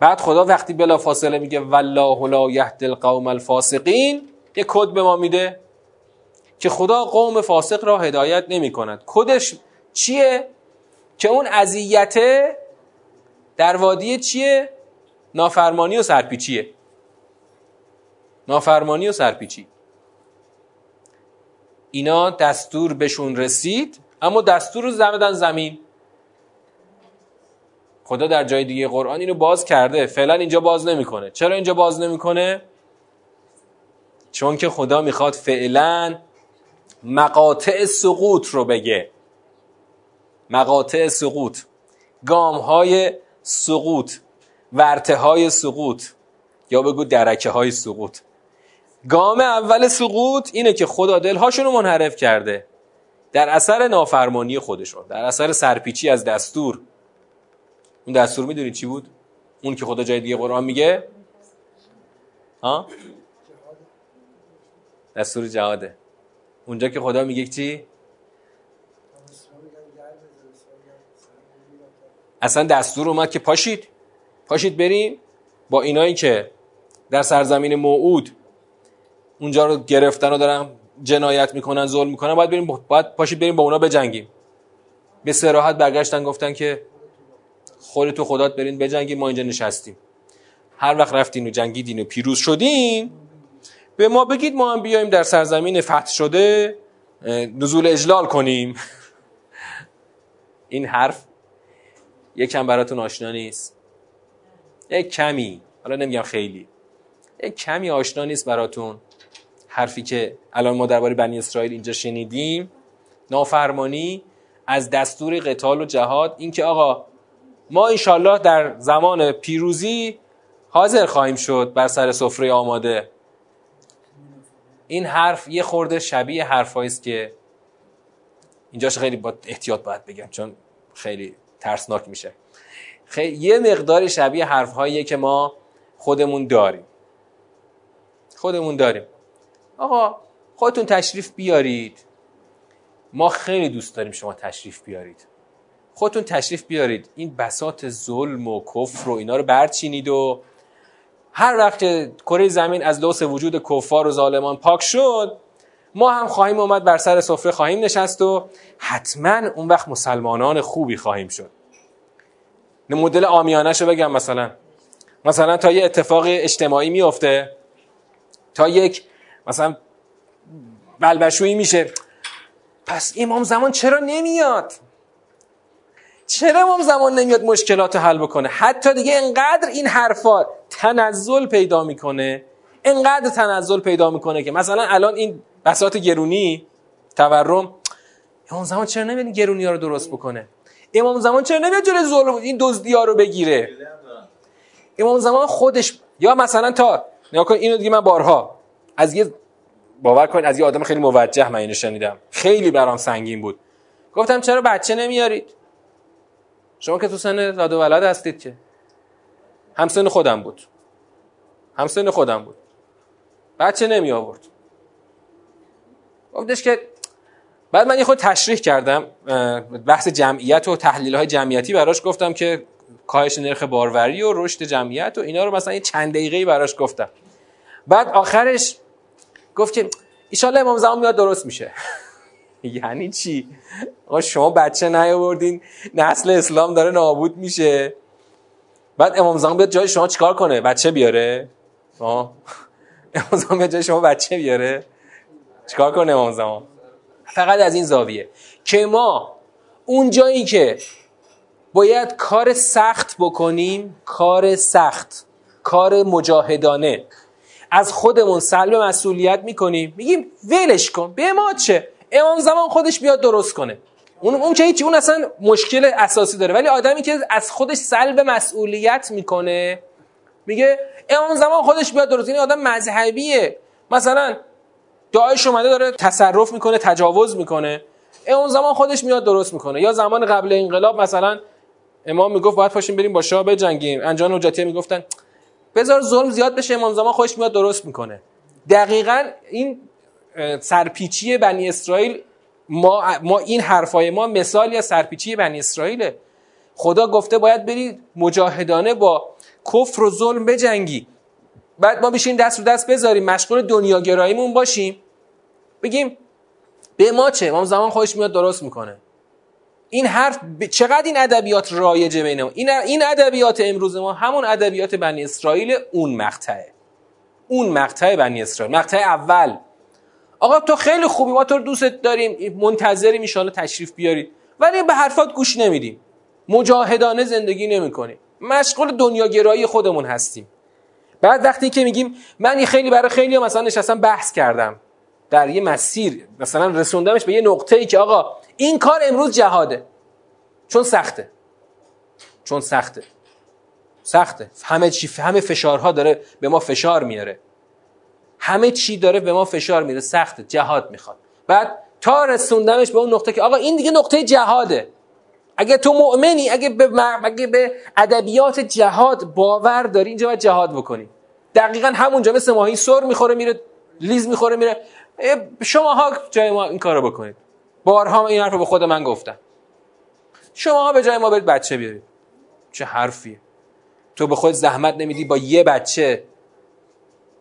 بعد خدا وقتی بلافاصله میگه والله لا یهدی القوم الفاسقین یک کد به ما میده که خدا قوم فاسق را هدایت نمی کند. کدش چیه؟ که اون اذیت در وادی چیه؟ نافرمانی و سرپیچیه. نافرمانی و سرپیچی. اینا دستور بهشون رسید اما دستور رو زدن زمین. خدا در جای دیگه قرآن اینو باز کرده، فعلا اینجا باز نمیکنه. چرا اینجا باز نمیکنه؟ چون که خدا میخواد فعلا مقاطع سقوط رو بگه. مقاطع سقوط، گامهای سقوط، ورتهای سقوط، یا بگو درکه های سقوط. گام اول سقوط اینه که خدا دلهاشون رو منحرف کرده در اثر نافرمانی خودشون، در اثر سرپیچی از دستور. اون دستور میدونید چی بود؟ اون که خدا جای دیگه قرآن میگه ها؟ دستور جهاده. اونجا که خدا میگه چی؟ اصلا دستور اومد که پاشید پاشید بریم با اینایی که در سرزمین موعود اونجا رو گرفتن و دارن جنایت میکنن، ظلم میکنن، باید بریم باید پاشید بریم با اونا بجنگیم. به صراحت برگشتن گفتن که خودت و خدات برین بجنگیم، ما اینجا نشستیم. هر وقت رفتین و جنگیدین و پیروز شدین به ما بگید، ما هم بیایم در سرزمین فتح شده نزول اجلال کنیم. این حرف یک کم براتون آشنا نیست؟ یک کمی، حالا نمیگم خیلی، یک کمی آشنا نیست براتون حرفی که الان ما درباره بنی اسرائیل اینجا شنیدیم؟ نافرمانی از دستور قتال و جهاد. این که آقا ما انشالله در زمان پیروزی حاضر خواهیم شد بر سر سفره آماده. این حرف یه خورده شبیه حرفایی است که اینجاش خیلی با احتیاط باید بگم چون خیلی ترسناک میشه. خیلی یه مقدار شبیه حرفهاییه که ما خودمون داریم خودمون داریم آقا خودتون تشریف بیارید، ما خیلی دوست داریم شما تشریف بیارید، خودتون تشریف بیارید، این بساط ظلم و کفر و اینا رو برچینید و هر وقت که کره زمین از لوث وجود کفار و ظالمان پاک شد ما هم خواهیم اومد بر سر سفره خواهیم نشست و حتما اون وقت مسلمانان خوبی خواهیم شد. مدل عامیانه‌شو بگم، مثلا مثلا تا یه اتفاق اجتماعی میفته، تا یک مثلا بلبشویی میشه، پس امام زمان چرا نمیاد؟ چرا امام زمان نمیاد مشکلات رو حل بکنه؟ حتی دیگه انقدر این حرفا تنزل پیدا میکنه، انقدر تنزل پیدا میکنه که مثلا الان این بساط گرونی تورم، امام زمان چرا نمیاد گرونی ها رو درست بکنه؟ امام زمان چرا نمیاد جلوی ظلم این دزدی ها رو بگیره؟ امام زمان خودش. یا مثلا تا نگاه کن اینو دیگه من بارها از یه باور کن از یه آدم خیلی موجه من اینو شنیدم، خیلی برام سنگین بود. گفتم چرا بچه نمیارید؟ شما که تو سن زاد و ولد هستید، که همسن خودم بود همسن خودم بود بچه نمی آورد. گفتش که بعد من یه خود تشریح کردم بحث جمعیت و تحلیل‌های جمعیتی براش، گفتم که کاهش نرخ باروری و رشد جمعیت و اینا رو مثلا یه چند دقیقه‌ای براش گفتم. بعد آخرش گفت که ان شاءالله امام زمان میاد درست میشه. یعنی چی؟ آقا شما بچه نیاوردین، نسل اسلام داره نابود میشه، بعد امام زمان بیاد جای شما چیکار کنه؟ بچه بیاره؟ آه. امام زمان بیاد جای شما بچه بیاره؟ چیکار کنه امام زمان؟ فقط از این زاویه که ما اون جایی که باید کار سخت بکنیم، کار سخت، کار مجاهدانه، از خودمون سلب مسئولیت میکنیم، میگیم ولش کن، به ما چه؟ امام زمان خودش بیاد درست کنه. اون اون که هیچی، اون اصلا مشکل اساسی داره. ولی آدمی که از خودش سلب مسئولیت میکنه میگه امام زمان خودش بیاد درست. این آدم مذهبیه. مثلا داعش اومده داره تصرف میکنه، تجاوز میکنه، امام زمان خودش میاد درست میکنه. یا زمان قبل انقلاب مثلا امام میگفت باید پاشیم بریم با شاه بجنگیم، انجمن حجتیه میگفتن بذار ظلم زیاد بشه، امام زمان خودش میاد درست میکنه. دقیقاً این سرپیچی بنی اسرائیل، ما, ما این حرفای ما مثالی از سرپیچی بنی اسرائیله. خدا گفته باید برید مجاهدانه با کفر و ظلم بجنگی. بعد ما بشین دست رو دست بذاریم، مشغول دنیاگراییمون باشیم، بگیم به ما چه، ما زمان خودش میاد درست میکنه. این حرف ب... چقدر این ادبیات رایجه بین ما. این این ادبیات امروز ما همون ادبیات بنی اسرائیل، اون مقطعه اون مقطعه بنی اسرائیل، مقطع اول. آقا تو خیلی خوبی، ما تو رو دوست داریم، منتظریم ان شاءالله تشریف بیاری، ولی به حرفات گوش نمیدیم، مجاهدانه زندگی نمیکنیم، مشغول دنیاگرایی خودمون هستیم. بعد وقتی که میگیم من خیلی برای خیلی مثلا نشستم بحث کردم در یه مسیر، مثلا رسوندمش به یه نقطه‌ای که آقا این کار امروز جهاده، چون سخته، چون سخته سخته همه چی، همه فشارها داره به ما فشار میاره، همه چی داره به ما فشار میاره، سخته، جهاد میخواد. بعد تا رسوندمش به اون نقطه که آقا این دیگه نقطه جهاده، اگه تو مؤمنی، اگه به اگه به ادبیات جهاد باور داری، اینجا باید جهاد بکنی. دقیقاً همونجا مثل ماهی سر میخوره میره، لیز میخوره میره. شماها جای ما این کارو بکنید. بارها این حرفو به خود من گفتم. شماها به جای ما برید بچه بیارید. چه حرفیه؟ تو به خود زحمت نمیدی، با یه بچه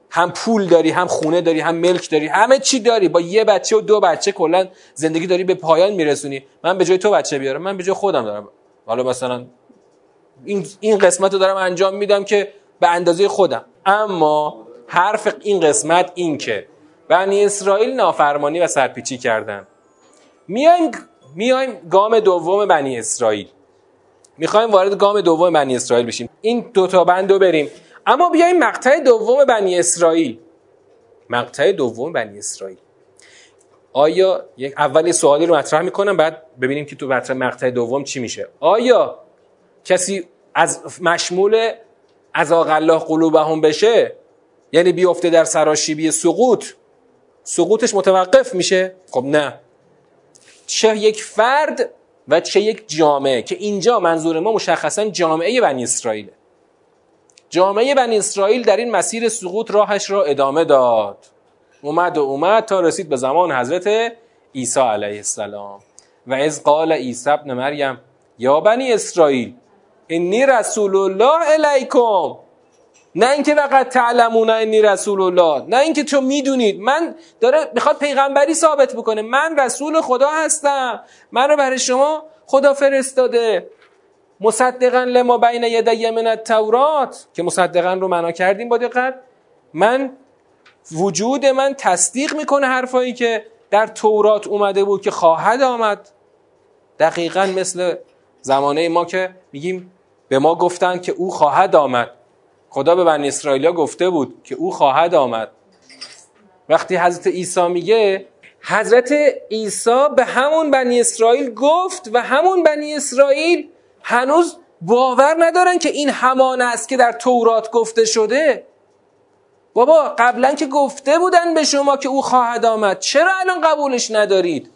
هم پول داری، هم خونه داری، هم ملک داری، همه چی داری، با یه بچه و دو بچه کلا زندگی داری به پایان میرسونی. من به جای تو بچه بیارم، من به جای خودم دارم، حالا مثلا این این قسمت رو دارم انجام میدم که به اندازه خودم. اما حرف این قسمت این که بنی اسرائیل نافرمانی و سرپیچی کردن. میایم میایم گام دوم بنی اسرائیل، میخوایم وارد گام دوم بنی اسرائیل بشیم، این دو تا بندو بریم. اما بیاییم مقطع دوم بنی اسرائیل، مقطع دوم بنی اسرائیل. آیا یک اول سوالی رو مطرح میکنم، بعد ببینیم که تو مقطع دوم چی میشه. آیا کسی از مشمول ازاغ الله قلوبهم بشه، یعنی بیفته در سراشیبی سقوط، سقوطش متوقف میشه؟ خب نه، چه یک فرد و چه یک جامعه، که اینجا منظور ما مشخصا جامعه بنی اسرائیل. جامعه بنی اسرائیل در این مسیر سقوط راهش را ادامه داد، اومد و اومد تا رسید به زمان حضرت عیسی علیه السلام. و اذ قال عیسی ابن مریم یا بنی اسرائیل انی رسول الله الیکم، نه اینکه وقت تعلمون انی رسول الله، نه اینکه تو میدونید، من داره میخواد پیغمبری ثابت بکنه، من رسول خدا هستم، من رو برای شما خدا فرستاده، مصدقاً لما بین یدی من التورات، که مصدقاً رو معنا کردیم با دقت، من وجود من تصدیق میکنه حرفایی که در تورات اومده بود که خواهد آمد. دقیقاً مثل زمانه ما که میگیم به ما گفتن که او خواهد آمد، خدا به بنی اسرائیلیا گفته بود که او خواهد آمد. وقتی حضرت عیسی میگه، حضرت عیسی به همون بنی اسرائیل گفت و همون بنی اسرائیل هنوز باور ندارن که این همان است که در تورات گفته شده. بابا قبلا که گفته بودن به شما که او خواهد آمد، چرا الان قبولش ندارید؟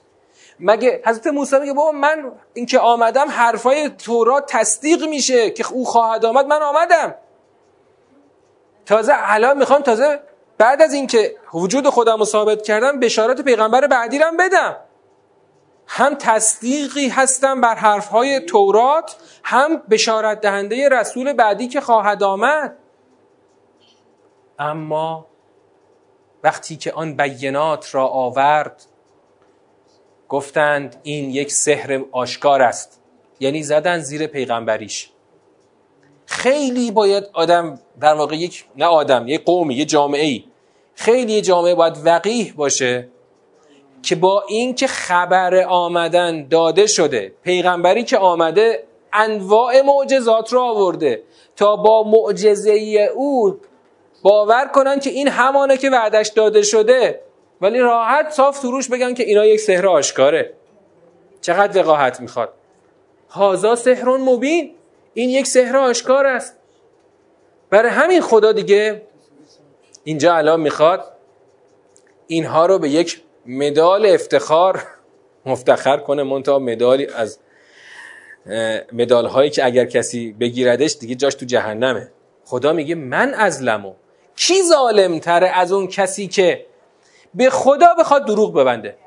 مگه حضرت موسی میگه بابا من این که آمدم حرفای تورات تصدیق میشه که او خواهد آمد، من آمدم، تازه الان میخوام تازه بعد از این که وجود خودم رو ثابت کردم بشارت پیغمبر بعدی رم بدم، هم تصدیقی هستم بر حرفهای تورات، هم بشارت دهنده رسول بعدی که خواهد آمد. اما وقتی که آن بینات را آورد، گفتند این یک سحر آشکار است، یعنی زدن زیر پیغمبریش. خیلی باید آدم در واقع یک نه آدم یک قومی، یک جامعه‌ای، خیلی یه جامعه باید وقیح باشه که با این که خبر آمدن داده شده، پیغمبری که آمده انواع معجزات رو آورده، تا با معجزه او باور کنن که این همانه که وعدش داده شده، ولی راحت صاف تروش بگن که اینا یک سحر آشکاره. چقدر وقاحت میخواد. هازا سحر مبین، این یک سحر آشکار است. برای همین خدا دیگه اینجا الان میخواد اینها رو به یک مدال افتخار مفتخر کنه، منتها مدالی از مدال هایی که اگر کسی بگیردش دیگه جاش تو جهنمه. خدا میگه من ازلمو، کی ظالم تره از اون کسی که به خدا بخواد دروغ ببنده؟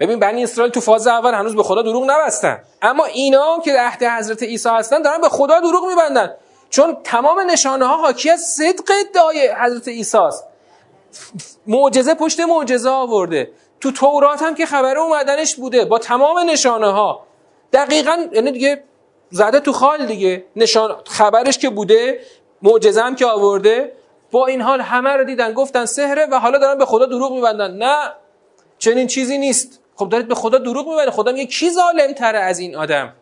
ببین بنی اسرائیل تو فاز اول هنوز به خدا دروغ نبستن، اما اینا که عهد حضرت عیسی هستن دارن به خدا دروغ میبندن. چون تمام نشانه ها حاکی از صدق ادعای حضرت عیسی است. معجزه پشت معجزه آورده. تو تورات هم که خبر اومدنش بوده با تمام نشانه ها. دقیقاً یعنی دیگه زده تو خال دیگه. نشان خبرش که بوده، معجزه هم که آورده، با این حال همه رو دیدن، گفتن سحره و حالا دارن به خدا دروغ میبندن. نه، چنین چیزی نیست. خب دارید به خدا دروغ میبندید. خدا میگه کی ظالم‌تره از این آدم؟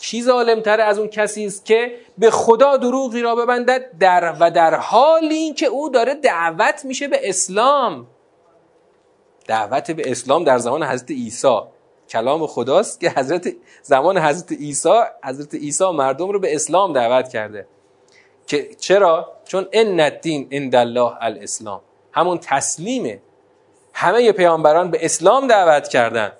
کی ظالم‌تر از اون کسی است که به خدا دروغی را ببندد در و در حالی این که او داره دعوت میشه به اسلام. دعوت به اسلام در زمان حضرت عیسی کلام خداست که حضرت زمان حضرت عیسی حضرت عیسی مردم رو به اسلام دعوت کرده. که چرا؟ چون ان الدین عند الله الاسلام، همون تسلیمه. همه پیامبران به اسلام دعوت کردن.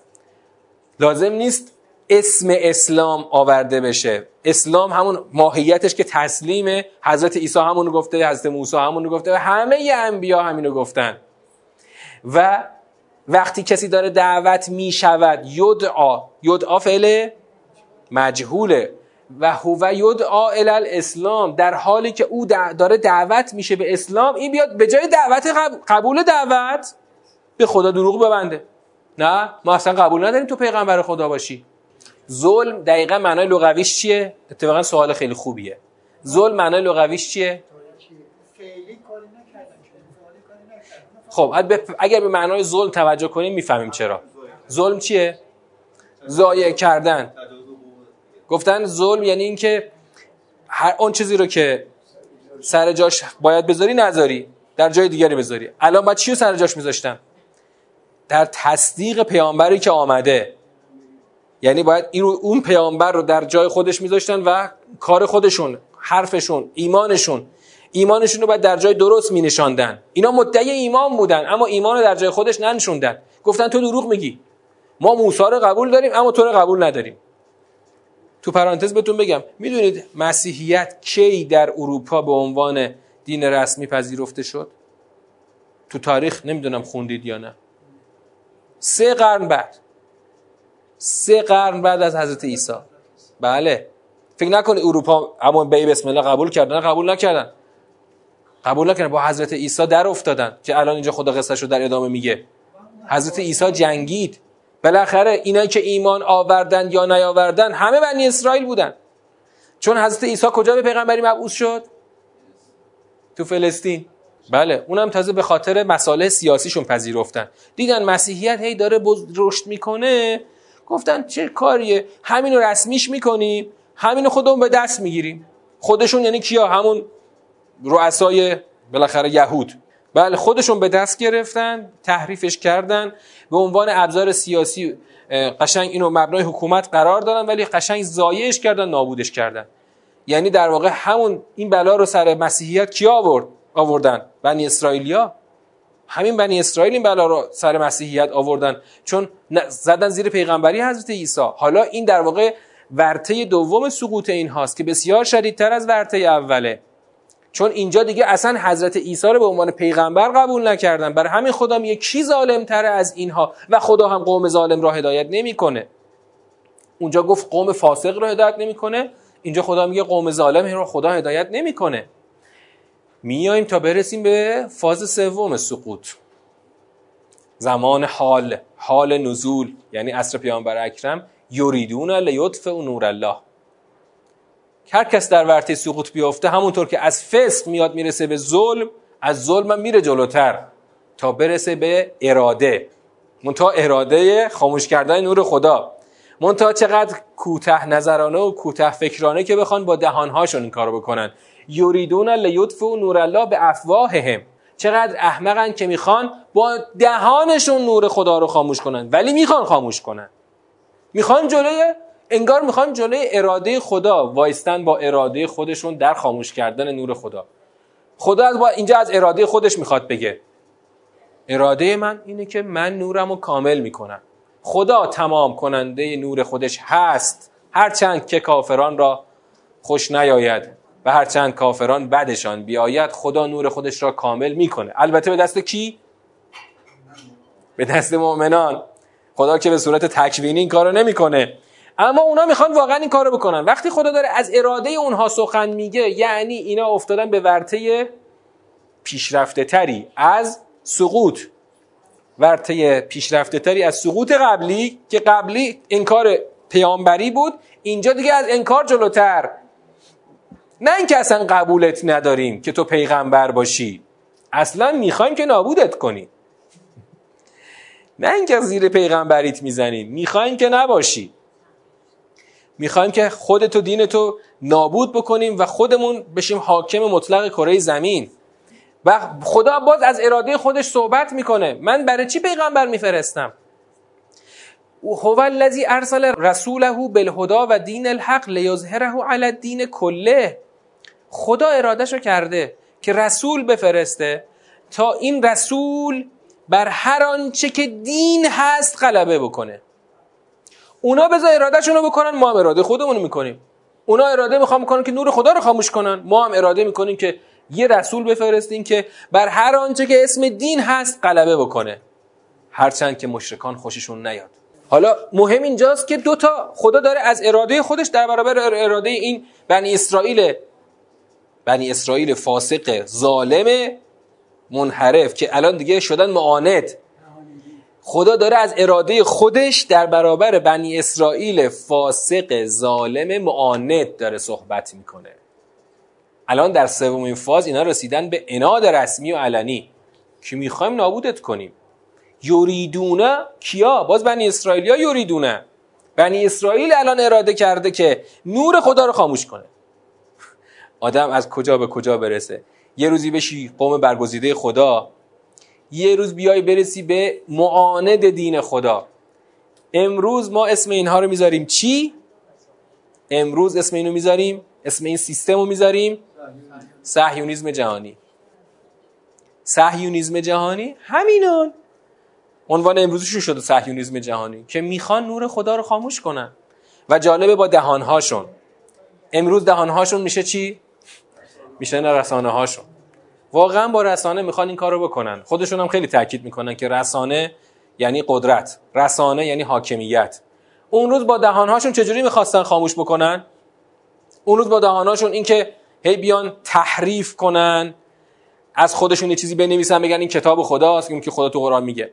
لازم نیست اسم اسلام آورده بشه. اسلام همون ماهیتش که تسلیمه. حضرت عیسی همون رو گفته، حضرت موسی همون رو گفته و همه انبیا همین رو گفتن. و وقتی کسی داره دعوت می شود، یدعا یدعا فعل مجهوله و هو یدعا الی الاسلام، در حالی که او داره دعوت میشه به اسلام، این بیاد به جای دعوت قبول دعوت به خدا دروغ ببنده. نه، ما اصلا قبول نداریم تو پیغمبر خدا باشی. ظلم دقیقا معنای لغویش چیه؟ اتفاقا سوال خیلی خوبیه. ظلم معنای لغویش چیه؟ خب اگر به معنای ظلم توجه کنیم میفهمیم چرا. ظلم چیه؟ ضایع کردن. گفتن ظلم یعنی این که هر اون چیزی رو که سر جاش باید بذاری نذاری، در جای دیگری بذاری. الان باید چی رو سر جاش میذاشتن؟ در تصدیق پیامبری که آمده، یعنی باید این رو اون پیامبر رو در جای خودش میذاشتن و کار خودشون، حرفشون، ایمانشون ایمانشون رو باید در جای درست مینشاندن. اینا مدعی ایمان بودن اما ایمان رو در جای خودش ننشوندن. گفتن تو دروغ میگی، ما موسی رو قبول داریم اما تو رو قبول نداریم. تو پرانتز بهتون بگم، میدونید مسیحیت کی در اروپا به عنوان دین رسمی پذیرفته شد؟ تو تاریخ نمیدونم خوندید یا نه. سه قرن بعد سه قرن بعد از حضرت عیسی. بله، فکر نکنید اروپا اما بی بسم الله قبول کردن. قبول نکردن، قبول نکردن، با حضرت عیسی در افتادن که الان اینجا خدا قصه شو در ادامه میگه. حضرت عیسی جنگید. بالاخره اینا که ایمان آوردن یا نیاوردن همه بنی اسرائیل بودن. چون حضرت عیسی کجا به پیغمبری مبعوث شد؟ تو فلسطین. بله، اونم تازه به خاطر مسائل سیاسیشون پذیرفتن. دیدن مسیحیت هی داره رشد میکنه، گفتن چه کاریه، همینو رسمیش میکنیم، همینو خودمون به دست میگیریم. خودشون یعنی کیا؟ همون رؤسای بالاخره یهود. بله، خودشون به دست گرفتن، تحریفش کردن، به عنوان ابزار سیاسی قشنگ اینو مبنای حکومت قرار دادن، ولی قشنگ ضایعش کردن، نابودش کردن. یعنی در واقع همون این بلا رو سر مسیحیت کیا آورد؟ آوردن بنی اسرائیلیا. همین بنی اسرائیل این بلا رو سر مسیحیت آوردن، چون زدن زیر پیغمبری حضرت عیسی. حالا این در واقع ورطه دوم سقوط این هاست که بسیار شدیدتر از ورطه اوله. چون اینجا دیگه اصلا حضرت عیسی رو به عنوان پیغمبر قبول نکردن. برای همین خدا میگه کی ظالم‌تر از اینها؟ و خدا هم قوم ظالم را هدایت نمی‌کنه. اونجا گفت قوم فاسق را هدایت نمی‌کنه، اینجا خدا میگه قوم ظالم را خدا هدایت نمی‌کنه. میایم تا برسیم به فاز سوم سقوط، زمان حال، حال نزول، یعنی عصر پیامبر اکرم. یریدون لیطفئوا نور الله. هر کس در ورطه سقوط بیافته، همونطور که از فسق میاد میرسه به ظلم، از ظلم میره جلوتر تا برسه به اراده. منتها اراده خاموش کردن نور خدا. منتها چقدر کوتاه نظرانه و کوتاه فکرانه که بخوان با دهانهاشون این کارو بکنن. یریدون لیطفئوا نور الله به افواههم. چقدر احمقن که میخوان با دهانشون نور خدا رو خاموش کنن، ولی میخوان خاموش کنن. میخوان جلوی انگار میخوان جلوی اراده خدا وایستن، با اراده خودشون در خاموش کردن نور خدا. خدا از با اینجا از اراده خودش میخواد بگه اراده من اینه که من نورم رو کامل میکنم. خدا تمام کننده نور خودش هست، هرچند که کافران را خوش نیاید و هرچند کافران بدشان بیاید، خدا نور خودش را کامل میکنه. البته به دست کی؟ به دست مؤمنان. خدا که به صورت تکوینی این کارو نمیکنه. اما اونا میخوان واقعا این کارو بکنن. وقتی خدا داره از اراده اونها سخن میگه، یعنی اینا افتادن به ورطه پیشرفته تری از سقوط، ورطه پیشرفته تری از سقوط قبلی که قبلی انکار پیامبری بود، اینجا دیگه از انکار جلوتر. نه اینکه اصلا قبولت نداریم که تو پیغمبر باشی، اصلا میخوایم که نابودت کنی. نه اینکه زیر پیغمبریت میزنیم، میخوایم که نباشی، میخوایم که خودتو دینتو نابود بکنیم و خودمون بشیم حاکم مطلق کره زمین. و خدا باز از اراده خودش صحبت میکنه. من برای چی پیغمبر میفرستم؟ هو الذی ارسل رسوله بالهدی و دین الحق لیظهره علی الدین کله. خدا ارادهشو کرده که رسول بفرسته تا این رسول بر هر آنچه که دین هست غلبه بکنه. اونا بذار ارادهشون رو بکنن، ما هم اراده خودمون میکنیم. اونا اراده میخوان میکنن که نور خدا رو خاموش کنن، ما هم اراده میکنیم که یه رسول بفرستیم که بر هر آنچه که اسم دین هست غلبه بکنه، هرچند که مشرکان خوششون نیاد. حالا مهم اینجاست که دوتا خدا داره از اراده خودش در برابر اراده این بنی اسرائیل، بنی اسرائیل فاسق، ظالم، منحرف که الان دیگه شدن معاند، خدا داره از اراده خودش در برابر بنی اسرائیل فاسق، ظالم، معاند داره صحبت میکنه. الان در سومین فاز اینا رسیدن به عناد رسمی و علنی که میخوایم نابودت کنیم. یوریدونه کیا؟ باز بنی اسرائیل. یا یوریدونه بنی اسرائیل الان اراده کرده که نور خدا رو خاموش کنه. آدم از کجا به کجا برسه. یه روزی بشی قوم برگزیده خدا، یه روز بیای برسی به معاند دین خدا. امروز ما اسم اینها رو میذاریم چی؟ امروز اسم اینو میذاریم، اسم این سیستم رو میذاریم صهیونیسم جهانی. صهیونیسم جهانی همینان عنوان امروزشون شده، صهیونیسم جهانی، که میخوان نور خدا رو خاموش کنن. و جالبه با دهانهاشون، امروز دهانهاشون میشه چی؟ میشه رسانه هاشون. واقعا با رسانه میخوان این کار رو بکنن. خودشون هم خیلی تاکید میکنن که رسانه یعنی قدرت، رسانه یعنی حاکمیت. اون روز با دهانهاشون چجوری میخواستن خاموش بکنن؟ اون روز با دهانهاشون این که هی بیان تحریف کنن، از خودشون یه چیزی بنویسن بگن این کتاب خداست، این که خدا تو قرآن میگه،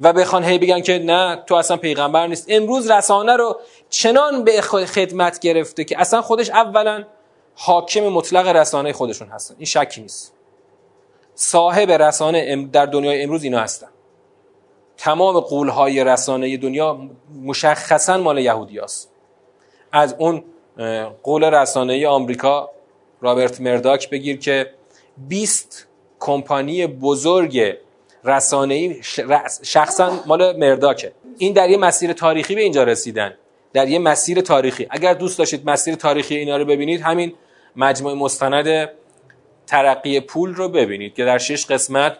و بخوان هی بگن که نه تو اصلا پیغمبر نیست. امروز رسانه رو چنان به خدمت گرفته که اصلا خودش اولا حاکم مطلق رسانه خودشون هستن، این شکی نیست. صاحب رسانه در دنیای امروز اینا هستن. تمام قولهای رسانه دنیا مشخصا مال یهودیاست. از اون قول رسانه آمریکا رابرت مرداک بگیر که بیست کمپانی بزرگ رسانه‌ای شخصا مال مرداکه. این در یه مسیر تاریخی به اینجا رسیدن، در یه مسیر تاریخی. اگر دوست داشتید مسیر تاریخی اینا رو ببینید، همین مجموعه مستند ترقی پول رو ببینید که در شش قسمت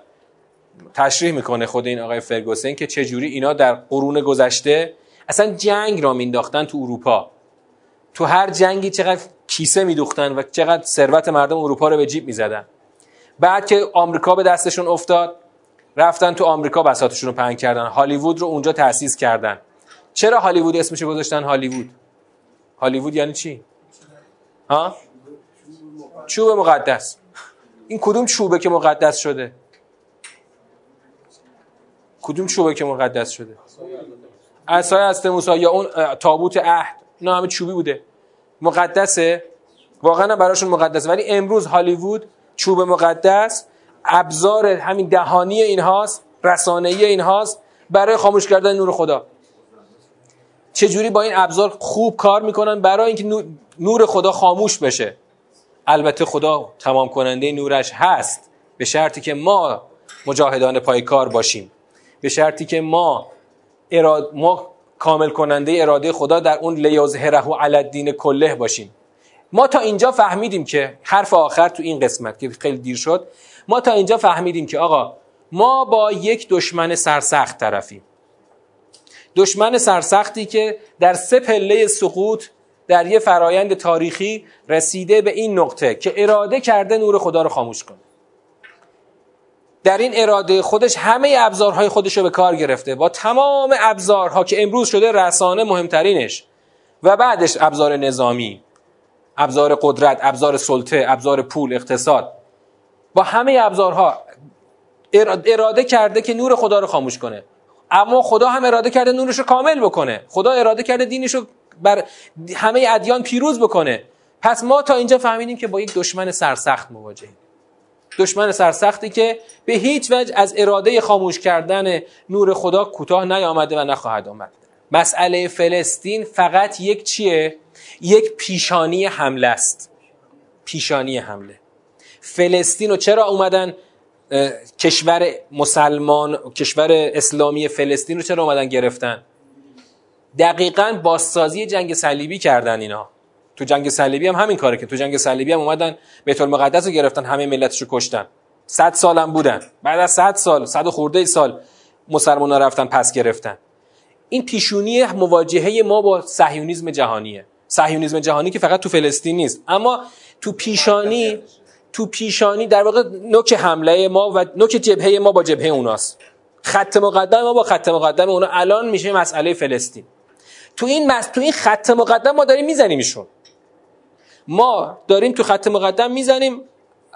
تشریح میکنه خود این آقای فرگوسن که چجوری اینا در قرون گذشته اصلا جنگ را مینداختن تو اروپا، تو هر جنگی چقدر کیسه میدوختن و چقدر ثروت مردم اروپا رو به جیب میزدن. بعد که آمریکا به دستشون افتاد، رفتن تو آمریکا بساطشون رو پهن کردن، هالیوود رو اونجا تأسیس کردن. چرا هالیوود اسمش گذاشتن هالیوود؟ هالیوود یعنی چی؟ ها؟ چوب مقدس. این کدوم چوبه که مقدس شده؟ کدوم چوبه که مقدس شده؟ عصای حضرت موسا یا اون تابوت عهد، اینا همه چوبی بوده. مقدسه؟ واقعا براشون مقدسه. ولی امروز هالیوود چوب مقدس، ابزار همین دهانی اینهاست، رسانه‌ای اینهاست برای خاموش کردن نور خدا. چجوری با این ابزار خوب کار میکنن برای اینکه نور خدا خاموش بشه. البته خدا تمام کننده نورش هست، به شرطی که ما مجاهدان پایکار باشیم، به شرطی که ما اراد ما کامل کننده اراده خدا در اون لیظهره علی الدین کله باشیم. ما تا اینجا فهمیدیم که حرف آخر تو این قسمت که خیلی دیر شد، ما تا اینجا فهمیدیم که آقا ما با یک دشمن سرسخت طرفیم. دشمن سرسختی که در سه پله سقوط در یه فرایند تاریخی رسیده به این نقطه که اراده کرده نور خدا رو خاموش کنه. در این اراده خودش همه ابزارهای خودش رو به کار گرفته، با تمام ابزارها که امروز شده رسانه مهمترینش، و بعدش ابزار نظامی، ابزار قدرت، ابزار سلطه، ابزار پول، اقتصاد، با همه ابزارها اراده کرده که نور خدا رو خاموش کنه. اما خدا هم اراده کرده نورش رو کامل بکنه. خدا اراده کرده دینش رو بر همه ادیان پیروز بکنه. پس ما تا اینجا فهمیدیم که با یک دشمن سرسخت مواجهیم. دشمن سرسختی که به هیچ وجه از اراده خاموش کردن نور خدا کوتاه نیامده و نخواهد آمد. مسئله فلسطین فقط یک چیه؟ یک پیشانی حمله است. پیشانی حمله. فلسطین رو چرا اومدن کشور مسلمان، کشور اسلامی فلسطین رو چرا اومدن گرفتن؟ دقیقاً بازسازی جنگ صلیبی کردن اینا. تو جنگ صلیبی هم همین کاره که تو جنگ صلیبی هم اومدن بیت المقدس رو گرفتن، همه ملتشو کشتن. صد سال هم بودن. بعد از صد سال، صد خورده سال مسلمان‌ها رفتن پس گرفتن. این پیشونی مواجهه ما با صهیونیسم جهانیه. صهیونیسم جهانی که فقط تو فلسطین نیست، اما تو پیشانی، تو پیشانی در واقع نوک حمله ما و نوک جبهه ما با جبهه اوناست. خط مقدم ما با خط مقدم اونا الان میشه مسئله فلسطین. تو این مس... تو این خط مقدم ما داریم میزنیمشون. ما داریم تو خط مقدم میزنیم.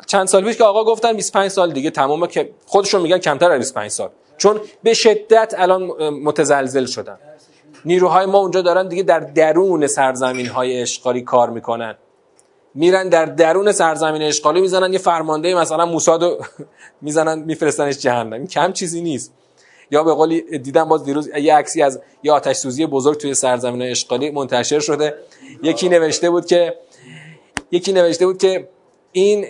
چند سال پیش که آقا گفتن بیست و پنج سال دیگه تمامه، که خودشون میگن کمتر از بیست و پنج سال، چون به شدت الان متزلزل شدن. نیروهای ما اونجا دارن دیگه در درون سرزمین‌های اشغالی کار میکنن، میرن در درون سرزمین اشغالی میزنن، یه فرمانده مثلا موسادو میزنن میفرستنش جهنم. این کم چیزی نیست. یا به قول دیدم باز دیروز یه عکسی از یه آتش سوزی بزرگ توی سرزمین‌های اشغالی منتشر شده. یکی نوشته بود که یکی نوشته بود که این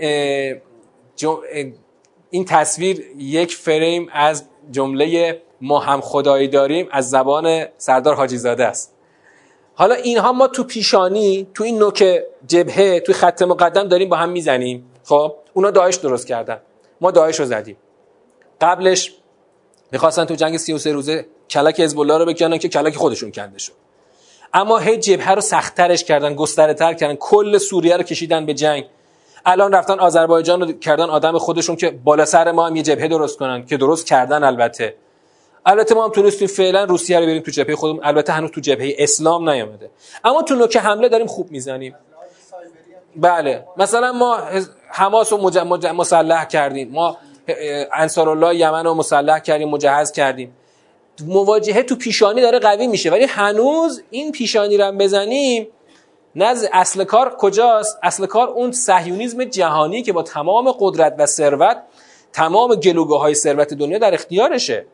این تصویر یک فریم از جمله ما هم خدایی داریم از زبان سردار حاجی زاده است. حالا اینها ما تو پیشانی، تو این نوک جبهه، تو خط مقدم داریم با هم میزنیم. خب اونا داعش درست کردن، ما داعش رو زدیم. قبلش میخواستن تو جنگ سی و سه روزه کلک حزب الله رو بکنن که کلک خودشون کنده شد، اما هی جبهه رو سخت‌ترش کردن، گسترده‌تر کردن، کل سوریه رو کشیدن به جنگ. الان رفتن آذربایجان رو کردن آدم خودشون که بالا سر ما هم یه جبهه درست کنن، که درست کردن. البته البته ما هم تونستیم فعلا روسیه رو بریم تو جبهه خودمون، البته هنوز تو جبهه اسلام نیامده، اما تو نوک حمله داریم خوب میزنیم. بله، مثلا ما حماس رو مج... مج... مسلح کردیم، ما انصار الله یمن رو مسلح کردیم، مجهز کردیم. مواجهه تو پیشانی داره قوی میشه، ولی هنوز این پیشانی رو بزنیم. نزد اصل کار کجاست؟ اصل کار اون صهیونیسم جهانی که با تمام قدرت و ثروت، تمام گلوگاه‌های ثروت دنیا در اختیارشه.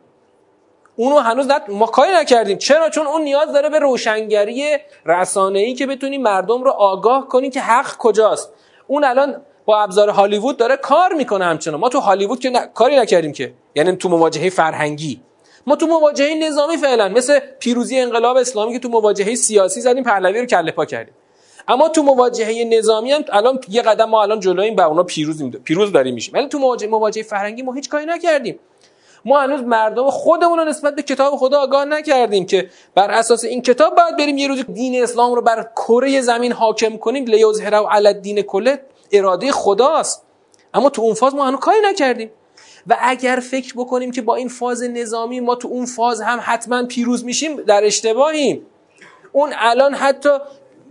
اونو هنوز نت... ما کاری نکردیم. چرا؟ چون اون نیاز داره به روشنگری رسانه‌ای که بتونی مردم رو آگاه کنی که حق کجاست. اون الان با ابزار هالیوود داره کار میکنه همچنان. ما تو هالیوود که ن... کاری نکردیم که، یعنی تو مواجهه فرهنگی. ما تو مواجهه نظامی فعلا مثل پیروزی انقلاب اسلامی که تو مواجهه سیاسی زدیم، پهلوی رو کله پا کردیم. اما تو مواجهه نظامی هم الان یه قدم ما الان جلوییم و اونا پیروزیم، پیروز داریم میشیم. ولی تو مواجهه مواجهه فرهنگی ما هیچ کاری نکردیم. ما هنوز مردم خودمون رو نسبت به کتاب خدا آگاه نکردیم که بر اساس این کتاب باید بریم یه روزی دین اسلام رو بر کره زمین حاکم کنیم. لیظهره علی الدین کله اراده خداست، اما تو اون فاز ما هنوز کاری نکردیم. و اگر فکر بکنیم که با این فاز نظامی ما تو اون فاز هم حتما پیروز میشیم، در اشتباهیم. اون الان حتی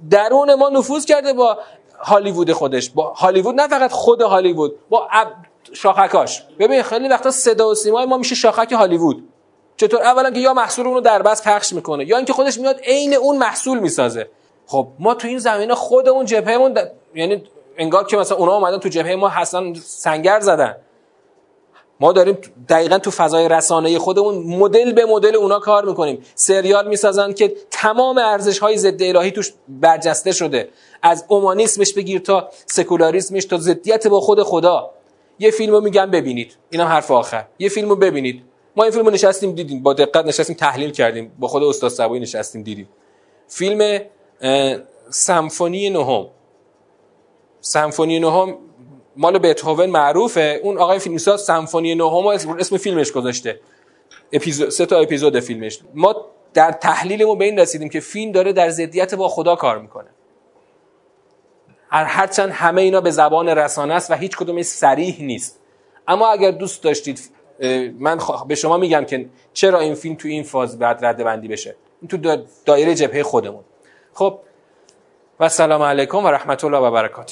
درون ما نفوذ کرده با هالیوود خودش، با هالیوود، نه فقط خود هالیوود، با شاخکاش. ببین خیلی وقتا صدا و سیمای ما میشه شاخک هالیوود. چطور؟ اولا که یا محصول اونو در بس پخش میکنه، یا اینکه خودش میاد عین اون محصول میسازه. خب ما تو این زمینه خودمون جبهمون د... یعنی انگار که مثلا اونا اومدن تو جبهه ما حسن سنگر زدن. ما داریم دقیقاً تو فضای رسانه‌ای خودمون مدل به مدل اونا کار میکنیم. سریال میسازن که تمام ارزش‌های ضد الهی توش برجسته شده، از اومانیسمش بگیر تا سکولاریسمش تا ضدیت با خود خدا. یه فیلمو میگم ببینید، اینم حرف آخر، یه فیلمو ببینید. ما این فیلمو نشستیم دیدیم، با دقت نشستیم تحلیل کردیم، با خود استاد صبوحی نشستیم دیدیم. فیلم سمفونی نهم. سمفونی نهم مال بتاون معروفه. اون آقای فیلمساز سمفونی نهم اسم فیلمش گذاشته. اپیزود سه تا اپیزود فیلمش. ما در تحلیلمون به این رسیدیم که فیلم داره در ضدیت با خدا کار میکنه. هر هرچند همه اینا به زبان رسانه است و هیچ کدومش صریح نیست. اما اگر دوست داشتید، من به شما میگم که چرا این فیلم تو این فاز بعد ردبندی بشه. این تو دایره جبهه خودمون. خب و سلام علیکم و رحمت الله و برکاته.